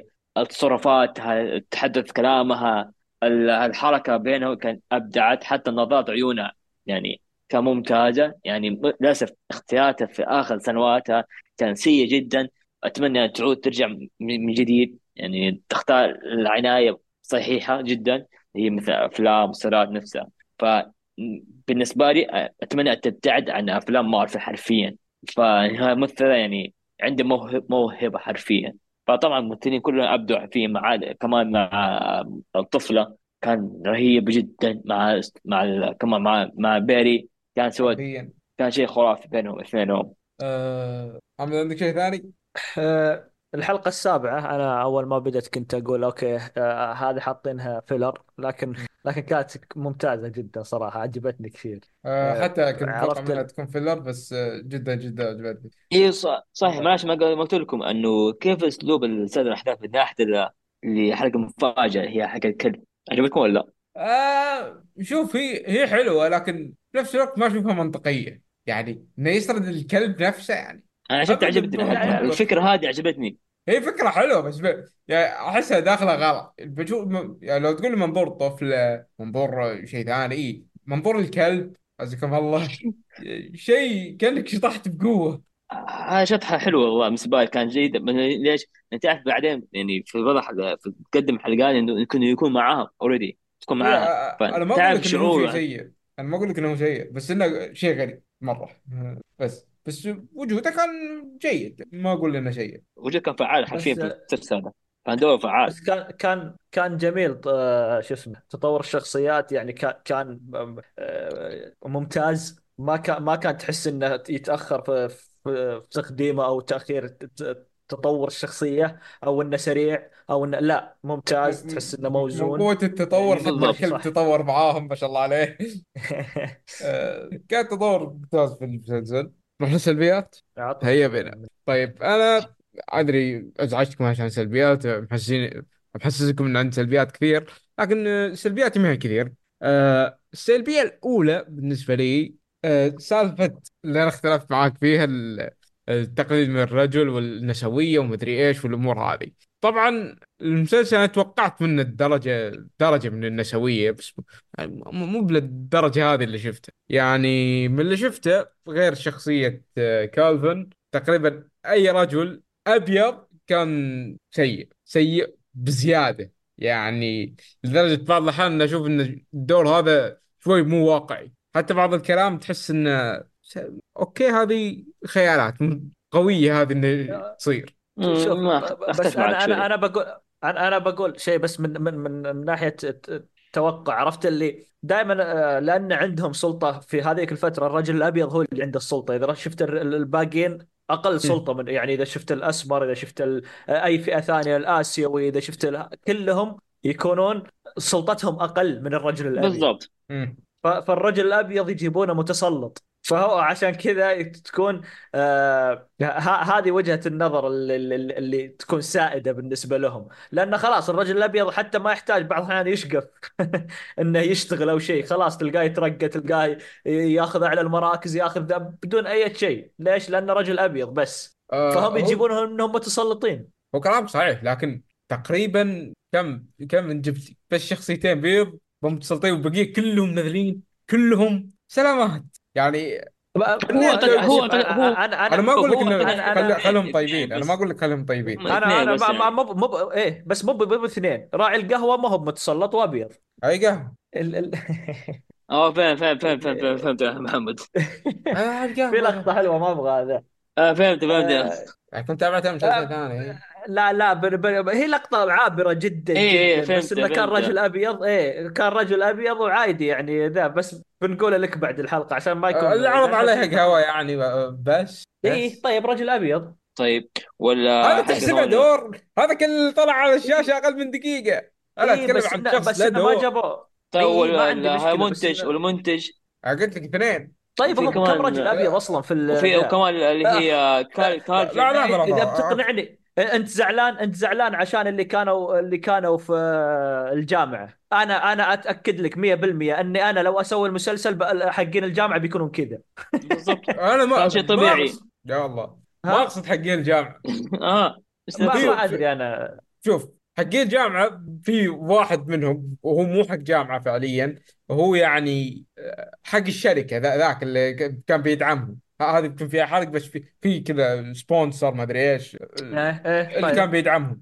تصرفاتها، تحدث كلامها، ال- الحركه بينها، كان ابدعت. حتى نظرات عيونها يعني كان ممتازه. يعني م- للاسف اختياراتها في اخر سنواتها كان سيء جدا. اتمنى أن تعود ترجع م- من جديد، يعني تختار العناية صحيحة جدا، هي مثل أفلام وسيرات نفسها. فبالنسبة لي أ- أتمنى أن تبتعد عن أفلام مارفل حرفيا. فهي ممثلة يعني عنده موهبة, موهبة حرفيا. فطبعا الممثلين كلهم أبدعوا فيه، مع كمان مع الطفلة كان رهيب جدا، مع مع ال- كمان مع مع بيري، كان سوى حرفيا. كان شيء خرافي بينهم اثنينهم. أه... محمد عندك شيء ثاني؟ آه، الحلقة السابعة أنا أول ما بدأت كنت أقول أوكي، آه، هذه حاطينها فيلر، لكن مم. لكن كانت ممتازة جدا صراحة، عجبتني كثير. أه... آه، حتى كنت متوقع عرفت منها ال... تكون فيلر، بس آه، جدا جدا عجبتني. اي صح صحيح طيب. معلش، ما قل- ما قلت لكم انه كيف اسلوب السرد الاحداث من ناحيه ال- اللي حلقه مفاجاه، هي حلقه الكلب، عجبتكم ولا لا؟ آه شوف، هي هي حلوة لكن في نفس الوقت ما اشوفها منطقية، يعني انه يسرد الكلب نفسه يعني انا شفت ابدا عجبتني، ما هو حتى منطق. الفكره هذه عجبتني. هي فكرة حلوة بس ب... يعني احسها داخلة غلط. البجو... م... يعني لو تقول منظور طفلة، منظور شيء ثاني، اي منظور الكلب عزكم الله، شيء كأنك شطحت بقوة. هاي شطحه حلوه والله، بالنسبه لي كان جيد. من- ليش؟ انت تعرف بعدين يعني في بعض حلقة- في تقدم حلقات انه يكون يكون معاهم اوريدي، تكون اي معاهم، آه، انا ما اقول فتعرف لك انه هو شيء شعور. سيء، انا ما اقول لك انه هو سيء، بس انه شيء غريب مرة. آه، بس بس وجوده كان جيد، ما اقول انه سيء. وجود كان فعال حرفيا بس في المسلسل هذا، كان دوره فعال. بس كان كان كان جميل. آه، شو اسمه، تطور الشخصيات يعني كان كان آه، ممتاز. ما كان ما كان تحس انه يتاخر في في في تقديمه، او تاخير ت- ت- تطور الشخصيه، او انه سريع، او انه لا، م- ممتاز، تحس انه م- موزون. موضوع التطور، حتى بالضبط الكلب صح. تطور معاهم ما شاء الله عليه. آه، كان تطور ممتاز في المسلسل. نروح للسلبيات، عطنا هيا بنا. طيب انا ادري ازعجتكم عشان سلبيات، محسسين محسسكم ان عندي سلبيات كثير، لكن آه، سلبياتي ما هي كثير. آه، السلبيه الاولى بالنسبه لي آه، سالفه اللي انا اختلفت معاك فيها، ال- التقليد من الرجل والنسويه ومدري ايش والامور هذه. طبعا المسلسل انا توقعت منه درجه درجه من النسويه، بس يعني م- مو بالدرجة هذه اللي شفتها. يعني من اللي شفته غير شخصية آه، كالفن، تقريبا أي رجل أبيض كان سيء سيء بزيادة، يعني لدرجة بعض الأحيان أشوف أن الدور هذا شوي مو واقعي. حتى بعض الكلام تحس أنه س- أوكي هذه خيالات م- قوية، هذه أنه آه، تصير. شوف، ما ب- ب- بس اختلف معك انا انا شويه. انا بقول انا انا بقول شيء، بس من من من من ناحيه الت- التوقع. عرفت اللي دائما، لان عندهم سلطه في هذيك الفتره، الرجل الابيض هو اللي عنده السلطه. اذا شفت الر- الباقيين اقل مم. سلطه من، يعني اذا شفت الاسمر، اذا شفت ال- اي فئه ثانيه، الاسيوي، اذا شفت ال- كلهم يكونون سلطتهم اقل من الرجل الابيض. بالضبط مم. ف- فالرجل الابيض يجيبونه متسلط، فهو عشان كذا تكون آه ه- هذه وجهة النظر اللي, اللي, اللي تكون سائدة بالنسبة لهم، لأن خلاص الرجل الأبيض حتى ما يحتاج بعض الأحيان يشقف إنه يشتغل أو شيء، خلاص تلقاه يترقى، تلقاه ي- ياخذ أعلى المراكز، ياخذ ذا بدون أي شيء. ليش؟ لأنه رجل أبيض بس، آه فهم هو يجيبونهم إنهم متسلطين. هو كلام صحيح، لكن تقريبا كم كم إن جبت بس شخصيتين بيض هم متسلطين والبقيه كلهم نذرين، كلهم سلامات. يعني ب- هو خلينا أعتقد الكلب، هو شوف، أعتقد أنا هو أنا انا ما اقول لك هو انه أعتقد أنا أنا خل... اثنين خلهم طيبين، اثنين انا ما بس، اقول لك خلهم طيبين. هم انا اثنين انا بس ما ما يعني. مب مب ايه بس مب مب اثنين. راعي القهوه ما هو متسلط وابيض اي قهوه، ال ال اه فاهم فاهم فاهم فاهم فاهم فهمت يا محمد. انا في القهوه لقطه حلوه ما ابغى هذا. اه فهمت فهمت يا- آه، كنت تابعت مسلسل آه، ثاني. لا لا بر بر هي لقطة عابرة جدا اي اي جدا، بس فهمت انه كان فهمت رجل ابيض. ايه كان رجل ابيض وعادي يعني ذا، بس بنقول لك بعد الحلقة عشان ما آه، يكون اللي عرض يعني عليها بس قهوة يعني بس ايه. بس طيب رجل ابيض طيب ولا هذا حق تحسبه ثاني؟ دور، هذا كل طلع على الشاشة اقل من دقيقة. انا ايه اتكلم بس عن إنه- شخص بس له انه ما دور، جابوا. طيب اي ما ولا عندي لا، هاي مشكلة بس منتج، إنه والمنتج أنا قلت لك اثنين. طيب وفي هم كم كمان رجل ابيض اصلا في ال- وفي ذا؟ وكمان اللي هي آه، كار لا كارجن. لا لا يعني اذا لا بتقنعني انت زعلان، انت زعلان عشان اللي كانوا اللي كانوا في الجامعه. انا انا اتاكد لك مية بالمية اني انا لو اسوي المسلسل بقى- حقين الجامعه بيكونوا كذا. بالضبط، انا هذا ما شيء ما طبيعي. اقصد، يا الله ما ها اقصد حقين الجامعة. اه ايش ما ما في نقصد؟ ادري في انا. شوف حقين الجامعة، في واحد منهم وهو مو حق جامعة فعليا، هو يعني آه، حق الشركة، ذا- ذاك اللي ك- كان بيدعمه. ه- هذه بيكون فيها حرق، بس في في كذا سبونسر ما ادري ايش، آه، ايه ايه اللي كان طيب بيدعمهم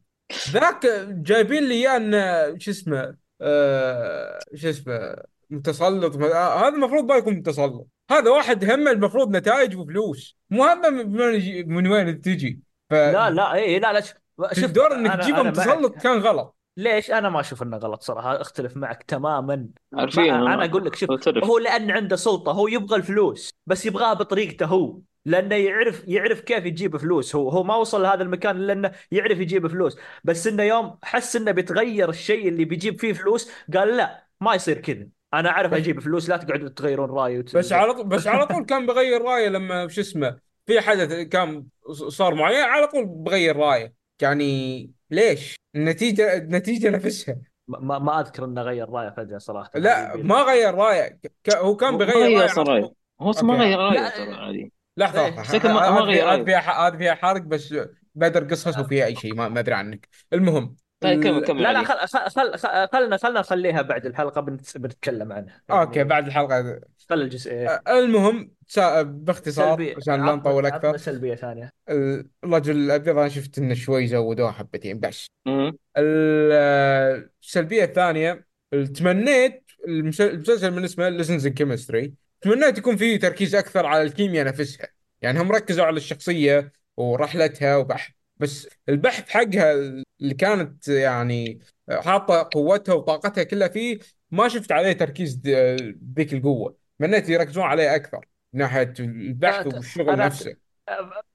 ذاك جايبين لي اياه انه شو اسمه آه شو اسمه متسلط. ما- آه، هذا المفروض ما يكون متسلط، هذا واحد همه المفروض نتائج وفلوس، مو همه من من يجي- من وين تجي. لا ففي لا ايه لا لا شوف شوف، الدور انك انا تجيبه انا متسلط معك. كان غلط. ليش انا ما اشوف انه غلط صراحه، اختلف معك تماما. عارفين ما انا اقول لك شوف، اعترف. هو لان عنده سلطه، هو يبغى الفلوس بس يبغاها بطريقته هو، لانه يعرف يعرف كيف يجيب فلوس. هو هو ما وصل لهذا المكان الا انه يعرف يجيب فلوس، بس انه يوم حس انه بيتغير الشيء اللي بيجيب فيه فلوس قال لا ما يصير كذا، انا اعرف بس اجيب فلوس، لا تقعدوا تغيرون رايي وت- بس وزي. على طول بس على طول كان بغير رايه لما شو اسمه في حدث كان ص- صار معين، على طول بغير رايه. يعني ليش؟ النتيجه النتيجه نفسها. ما, ما ما اذكر انه غير رايه فجاه صراحه، لا عجيب ما يعني. غير رايه، ك- ك- هو كان ما بغير غير رايه على اصلا رايه، طول. هو اصلا ما اوكي غير رايه لا ترى عادي، لحظة لحظة، ايه شكله ما ه- ما هذا غير فيها هذا رايه. فيها ح- هذا فيها حرق، بس بدر قصص وفيها أي شيء ما ما أدري عنك. المهم طيب كمل ال... كمل لا لا علي. خل خل خل خل- خلنا خلنا نخليها بعد الحلقة بنت- بنتكلم عنها أوكي يعني. بعد الحلقة. خل الجزء أ- ايه المهم سا- باختصار سلبي، عشان لا عطنا نطول عطنا أكثر، سلبية ثانية. ال- الرجل الأبيض أنا شفت إنه شوي زودوه حبتين بس. امم ال- السلبية الثانية، تمنيت المس- المسلسل من اسمه ليسنز ان كيمستري، تمنيت يكون فيه تركيز أكثر على الكيمياء نفسها. يعني هم ركزوا على الشخصية ورحلتها وبحث، بس البحث حقها اللي كانت يعني حاطة قوتها وطاقتها كلها فيه، ما شفت عليه تركيز د- ذيك القوة. تمنيت يركزون عليه أكثر من ناحية أنا البحث والشغل أنا نفسه.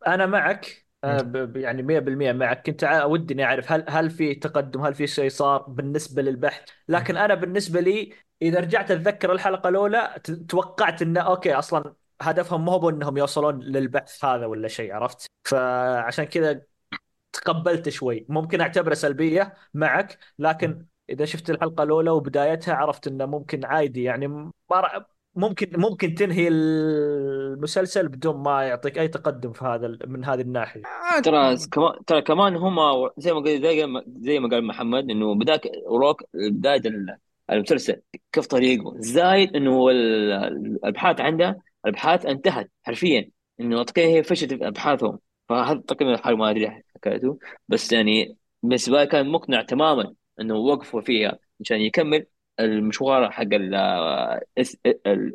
أنا معك أه، ب- ب- يعني مية بالمية معك. كنت ع- ودي إني أعرف هل هل في تقدم، هل في شيء صار بالنسبة للبحث. لكن أنا بالنسبة لي إذا رجعت أتذكر الحلقة الأولى ت- توقعت إنه أوكي أصلا هدفهم ما هو إنهم يوصلون للبحث هذا ولا شيء، عرفت؟ فعشان كذا تقبلت شوي، ممكن اعتبره سلبية معك. لكن إذا شفت الحلقة الأولى وبدايتها عرفت إنه ممكن عادي يعني ما رأ- ممكن ممكن تنهي المسلسل بدون ما يعطيك أي تقدم في هذا ال- من هذه الناحية. آه، ترى كمان ترى كمان هما و- زي ما قال زي ما زي ما قال محمد انه بداك روك بدايه ال- المسلسل كيف طريقه، زايد انه هو ال- ال- الابحاث عنده، الابحاث انتهت حرفيا، انه تقريبا هي فشلت في ابحاثهم. فهذا تقريبا الحال ما ادري حكايته، بس يعني بالنسبه لي كان مقنع تماما انه وقفوا فيها عشان يكمل المشوار حق ال- اس- ال-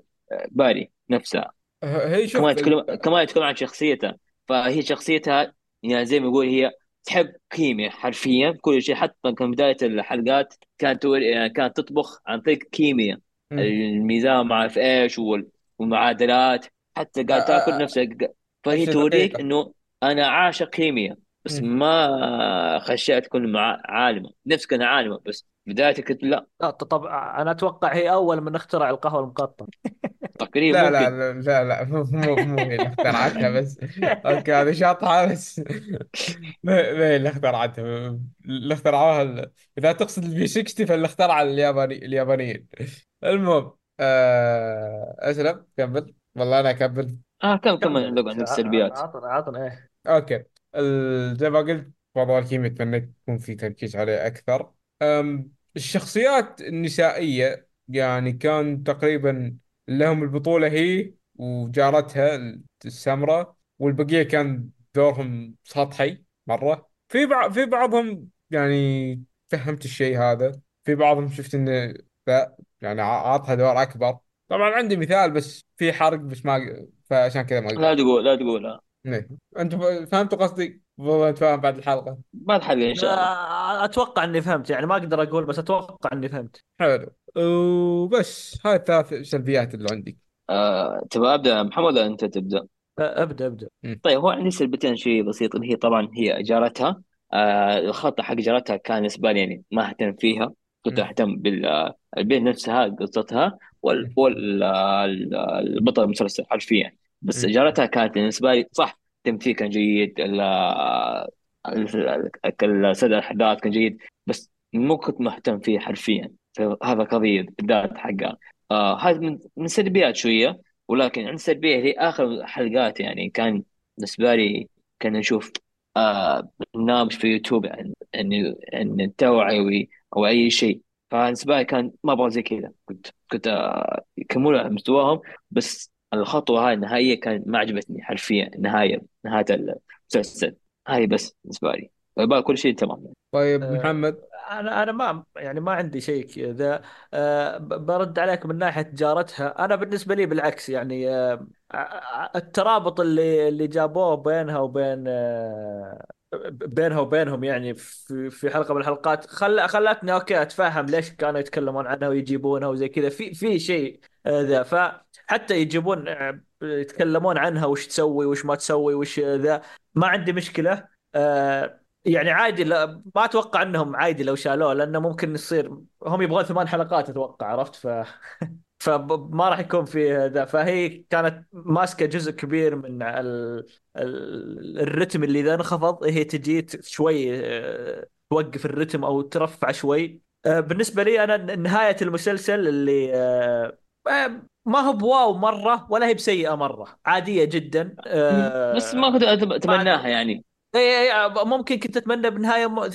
باري نفسه. هي كمان شوف يتكلم ال- كمان يتكلم عن شخصيته، فهي شخصيتها يعني زي ما يقول هي تحب كيمياء حرفيا كل شيء. حتى كان بداية الحلقات كانت تور- كانت تطبخ عن طريق كيمياء، مم. الميزان مع في ايش وال- والمعادلات، حتى آه، قاعد تاكل آه، نفسك. فهي أشياء توريك دقيقة. انه انا عاشق كيمياء بس مم. ما خشيت تكون مع عالمة، نفسك انا عالمة بس بدايتك كنت لا لا، ط- طبعا أنا أتوقع هي أول من اخترع القهوة المقطرة. تقريبا لا لا ممكن. لا لا لا، مو مو مو هي اللي اخترعتها بس. اوكي هذه شاطحة بس. ما ما هي اللي اخترعتها، اللي اخترعوها ال- اذا تقصد البي ستين فاللي اخترع الياباني اليابانيين. المهم آه... اسلم كمل. والله انا كمل. اه كم كم كمل عندك أنت، عندك ع- ع- سلبيات؟ عطنا عطنا إيه. اوكي ال- زي ما قلت موضوع الكيمياء اتمنى يكون في تركيز عليه اكثر. أم الشخصيات النسائيه يعني كان تقريبا لهم البطوله هي وجارتها السمراء، والبقيه كان دورهم سطحي مره. في بعض في بعضهم يعني فهمت الشيء هذا، في بعضهم شفت انه لا يعني ع- عاطها دور اكبر. طبعا عندي مثال بس في حرق، بس ما فعشان كذا ما لا اقدر. تقول لا تقول. إيه. انت ب- فهمتوا قصدي؟ والله نتفاهم بعد الحلقة. ما الحل ان شاء الله. آه، اتوقع اني فهمت، يعني ما اقدر اقول بس اتوقع اني فهمت. حلو، وبس هاي الثلاث سلبيات اللي عندي. آه، تبغى ابدا محمد ولا انت تبدا؟ آه، ابدا ابدا مم. طيب، هو عندي سلبتين شيء بسيط، اللي هي طبعا هي جارتها. آه الخط حق جارتها كان بالنسبه لي يعني ما اهتم فيها، كنت مم. اهتم بالبيت نفسها، قصتها، وال مم. وال ال- البطل المسلسل حرفيا. بس مم. جارتها كانت بالنسبه لي صح، التمثيل كان جيد، ال- ال- ال- سرد الاحداث كان جيد، بس مو كنت مهتم فيه حرفيا. فهذا قضيه بالذات حقها. آه هذا من من سلبيات شويه. ولكن عند سلبية هي آخر حلقات، يعني كان بالنسبة لي كنا نشوف آه برنامج في يوتيوب عن عن عن التوعوي أو أي شيء، فبالنسبة لي كان ما أبغى زي كذا. كنت كنت آه يكملوا على مستواهم، بس الخطوة هاي النهائية كان ما عجبتني حرفيا، نهاية نهاية المسلسل هاي. بس بالنسبة لي باقي كل شيء تمام. طيب آه، محمد. انا انا ما يعني ما عندي شيء كذا. آه، ب- برد عليك من ناحيه جارتها. انا بالنسبه لي بالعكس، يعني آه، ع- ع- الترابط اللي اللي جابوه بينها وبين آه، ب- بينها وبينهم، يعني في في حلقه من الحلقات خل خلتني اوكي اتفهم ليش كانوا يتكلمون عنها ويجيبونها وزي كذا. في في شيء آه، ذا، فحتى يجيبون آه، يتكلمون عنها وش تسوي وش ما تسوي وش آه، ذا، ما عندي مشكله. آه، يعني عادي، لا ما اتوقع انهم عادي لو شالوه، لانه ممكن يصير هم يبغون ثمان حلقات اتوقع، عرفت؟ ف فما راح يكون في هذا. فهي كانت ماسكه جزء كبير من ال... ال... الرتم اللي اذا انخفض هي تجي ت- شوي آه، توقف الرتم او ترفع شوي. آه، بالنسبه لي انا ن- نهايه المسلسل اللي آه، آه، ما هو بواو مره ولا هي بسيئه مره، عاديه جدا. بس ما آه، كنت أتب- ما أتمناها يعني. اي اي ممكن كنت اتمنى بنهايه م-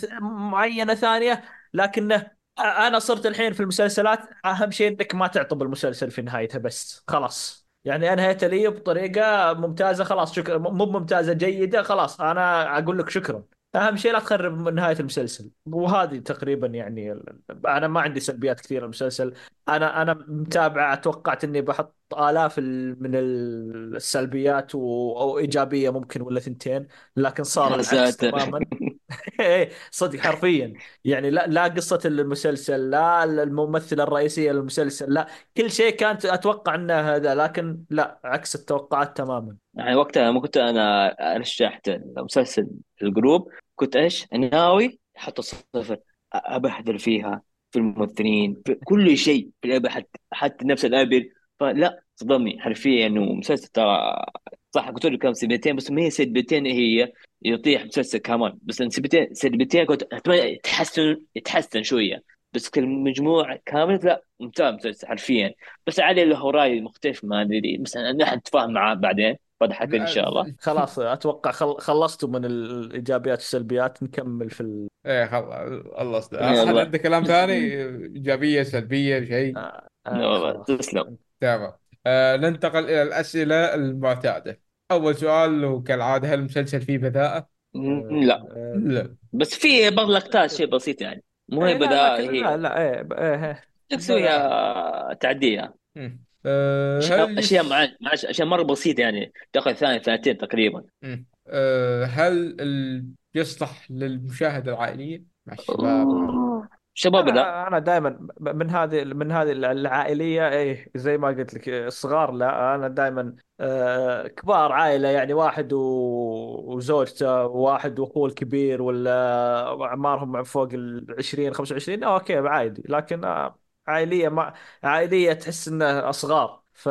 معينه ثانيه، لكنه انا صرت الحين في المسلسلات اهم شيء انك ما تعطب المسلسل في نهايته، بس خلاص يعني انهيت لي بطريقه ممتازه، خلاص شكرا. م- مو ممتازه، جيده، خلاص انا اقول لك شكرا. اهم شيء لا تخرب من نهايه المسلسل. وهذه تقريبا يعني ال- انا ما عندي سلبيات كثيره المسلسل. انا انا متابعه، توقعت اني بحط الاف ال- من السلبيات و- او ايجابيه ممكن ولا ثنتين، لكن صار يا العكس ساتر. تماما. إيه، صدق حرفيا، يعني لا لا قصة المسلسل، لا الممثلة الرئيسية للمسلسل، لا كل شيء كانت أتوقع أنه هذا، لكن لا عكس التوقعات تماما. يعني وقتها ما كنت انا رشحت المسلسل في الجروب، كنت ايش ناوي احط الصفر، ابهدل فيها في الممثلين في كل شيء، في الابر حتى حتى نفس الابر. فلا صدمني حرفيا انه مسلسل، ترى صح قلت له كم سلبيتين، بس ما هي سلبيتين، هي يطيح مسلسل كمان. بس سلبيتين سلبيتين كنت اتمنى يتحسن يتحسن شويه، بس كالمجموع كامل لا ممتاز مسلسل حرفيا. بس علي اللي هو راي مختلف، ما ادري، بس انا حتفاهم معاه بعدين بعد حلقة إن شاء الله. خلاص أتوقع خل... خلصتوا من الإيجابيات والسلبيات، نكمل في ال... ايه خلاص خلصت. احد يلا عنده كلام ثاني؟ ايجابيه سلبيه شيء؟ آه لا آه والله خلاص. تسلم. تمام. آه ننتقل الى الاسئله المعتاده. اول سؤال، وكالعاده، هل المسلسل فيه بذاءه؟ م- آه لا، آه لا. بس في بعض لقطات شيء بسيط يعني، مو هي إيه، لا بذاءة، لكن لا هي لا إيه ب- إيه بلا. تسويها تعديها مم. آه اشياء هل اشياء يس... مع مع- اشياء مره بسيطه يعني، دقيقه ثانيه ثانيتين تقريبا. مم. آه هل ال... يصلح للمشاهده العائليه مع الشباب؟ أوه. شباب لا انا انا دائما من هذه من هذه العائليه، ايه زي ما قلت لك الصغار، لا انا دائما آه، كبار عائله، يعني واحد و- وزوجته، واحد واخوه الكبير، ولا اعمارهم فوق ال عشرين خمسة وعشرين، اوكي عادي. لكن آه، عائليه، ما عائليه تحس انه اصغار، ف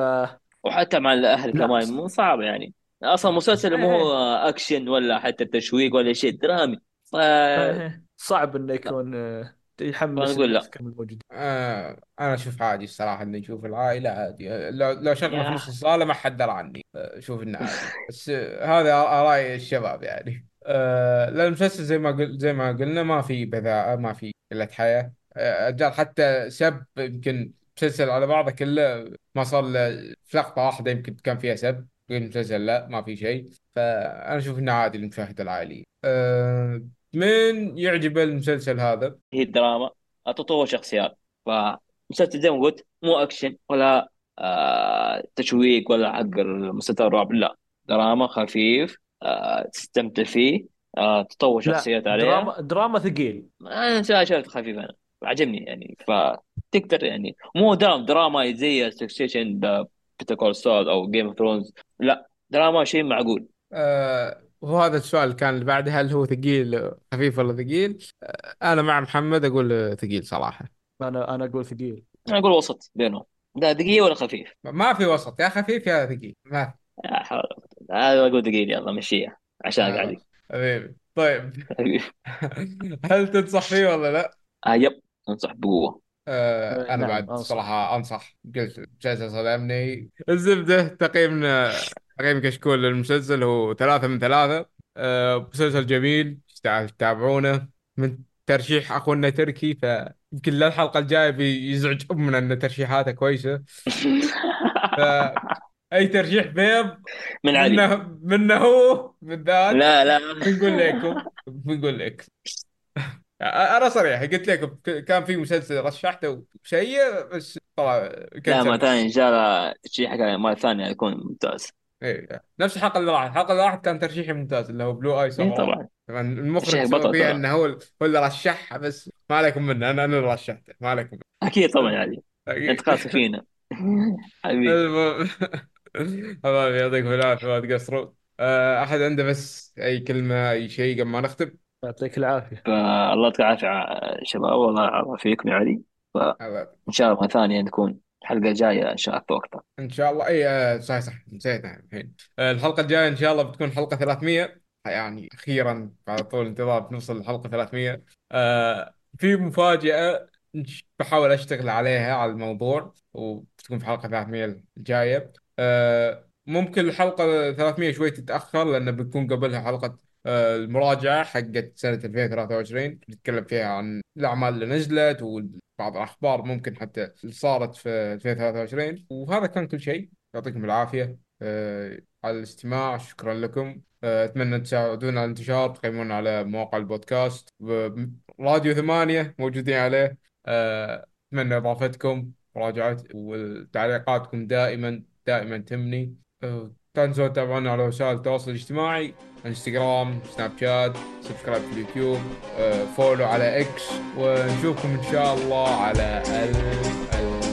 وحتى مع الاهل لا كمان مو صعب يعني. اصلا مسلسل مو هو ايه اكشن ولا حتى تشويق ولا شيء درامي، ف ايه صعب انه يكون آه، يحمس فنقول انك لا تكمل موجود. آه انا اشوف عادي الصراحه، اني اشوف العائله عادي. آه، لو لو شغله في يا نص الصاله ما حد درى عني، آه، اشوف انه عادي. بس آه، هذا راي الشباب يعني. آه لا، المسلسل زي ما قل زي ما قلنا ما في بذاءه، ما في قله حياه. آه الرجال حتى سب، يمكن مسلسل على بعضه كله ما صار له- في لقطه واحده يمكن كان فيها سب، في المسلسل لا ما في شيء. فانا اشوف انه عادي المشاهده العائليه. آه من يعجب المسلسل هذا؟ هي الدراما تطور شخصيات. فمسلسل زي ما قلت مو اكشن ولا آه تشويق ولا حق مسلسل الرعب، لا دراما خفيف آه، تستمتع فيه، آه، تطور لا شخصيات عليها. دراما دراما ثقيل. انا شايف خفيف، انا عجبني يعني، فتقدر يعني مو دام دراما زي سكسيشن، ذا بيتر كول سول، او جيم اوف ثرونز. لا، دراما شيء معقول. آه وهذا السؤال اللي كان اللي بعده، هل هو ثقيل خفيف ولا ثقيل؟ آه انا مع محمد، اقول آه، ثقيل صراحة. انا انا اقول ثقيل. انا اقول وسط بينهم، لا دقيق ولا خفيف. ما في وسط، يا خفيف يا ثقيل، ما في. يا حول ولا قوة. انا اقول دقيق، يلا مشيها عشان آه قاعدين حبيبي. طيب حبيبي. هل تنصح فيه ولا لا؟ آه يب، انصح بقوة. آه آه، انا نعم بعد انصح. صراحة انصح، قلت مسلسل صدمني. الزبدة تقييمنا، تقييم كشكول للمسلسل هو ثلاثة من ثلاثة. آه مسلسل جميل، تع- تتابعونه من ترشيح اخونا تركي، فيمكن للحلقة الجاية بيزعج امنا ان ترشيحاته كويسة، فاي ترشيح بيض من علي، منه منه هو بالذات لا لا. بنقول لكم بنقول لك انا صريح، قلت لكم ك- كان في مسلسل رشحته سيء بس طلع لا، ما كنسل. ثاني ان شاء الله تشي حاجة، مرة ثانية يكون ممتاز. إيه. نفس الحلقه اللي راحت، الحلقه اللي راحت كان ترشيحي ممتاز اللي هو بلو اي اي سافاران. طبعا طبعا المخرج تشي سوى بطل فيها ترى، انه هو هو اللي رشحها، بس ما عليكم منه، انا انا اللي رشحته، ما عليكم اكيد طبعا منه. علي، انت قاسي فينا. حبيبي المهم حبايبي يعطيكم العافيه، ما تقصروا. آه، احد عنده بس اي كلمه اي شيء قبل ما نختم؟ يعطيك العافية. فالله يعطيك العافية يا شباب، والله يعافيك فيكم يا علي. حبايبي فإن شاء الله مرة ثانية نكون الحلقة الجاية إن شاء الله أكثر وأكثر. ان شاء الله. اي آه، صحيح صح، نسيتها الحين. آه، الحلقه الجايه ان شاء الله بتكون حلقه ثلاثمية، يعني اخيرا بعد طول الانتظار بنوصل للحلقه ثلاثمية. آه، في مفاجاه نش- بحاول اشتغل عليها على الموضوع، وبتكون في حلقه ثلاثمية الجايه. آه، ممكن الحلقه ثلاثمية شوي تتاخر، لان بتكون قبلها حلقه آه، المراجعه حقت سنه ألفين وثلاثة وعشرين، نتكلم فيها عن الاعمال اللي نزلت وبعض الاخبار ممكن حتى اللي صارت في ألفين وثلاثة وعشرين. وهذا كان كل شيء، يعطيكم العافيه آه، على الاستماع، شكرا لكم. آه، اتمنى تساعدونا على الانتشار، تقيمونا على مواقع البودكاست، و- راديو ثمانية موجودين عليه. آه، اتمنى اضافتكم، مراجعات وتعليقاتكم دائما دائما تهمني. آه، لا تنسون تتابعونا على وسائل التواصل الاجتماعي، انستغرام، سناب شات، سبسكرايب في اليوتيوب، آه، فولو على اكس، ونشوفكم ان شاء الله على ال ال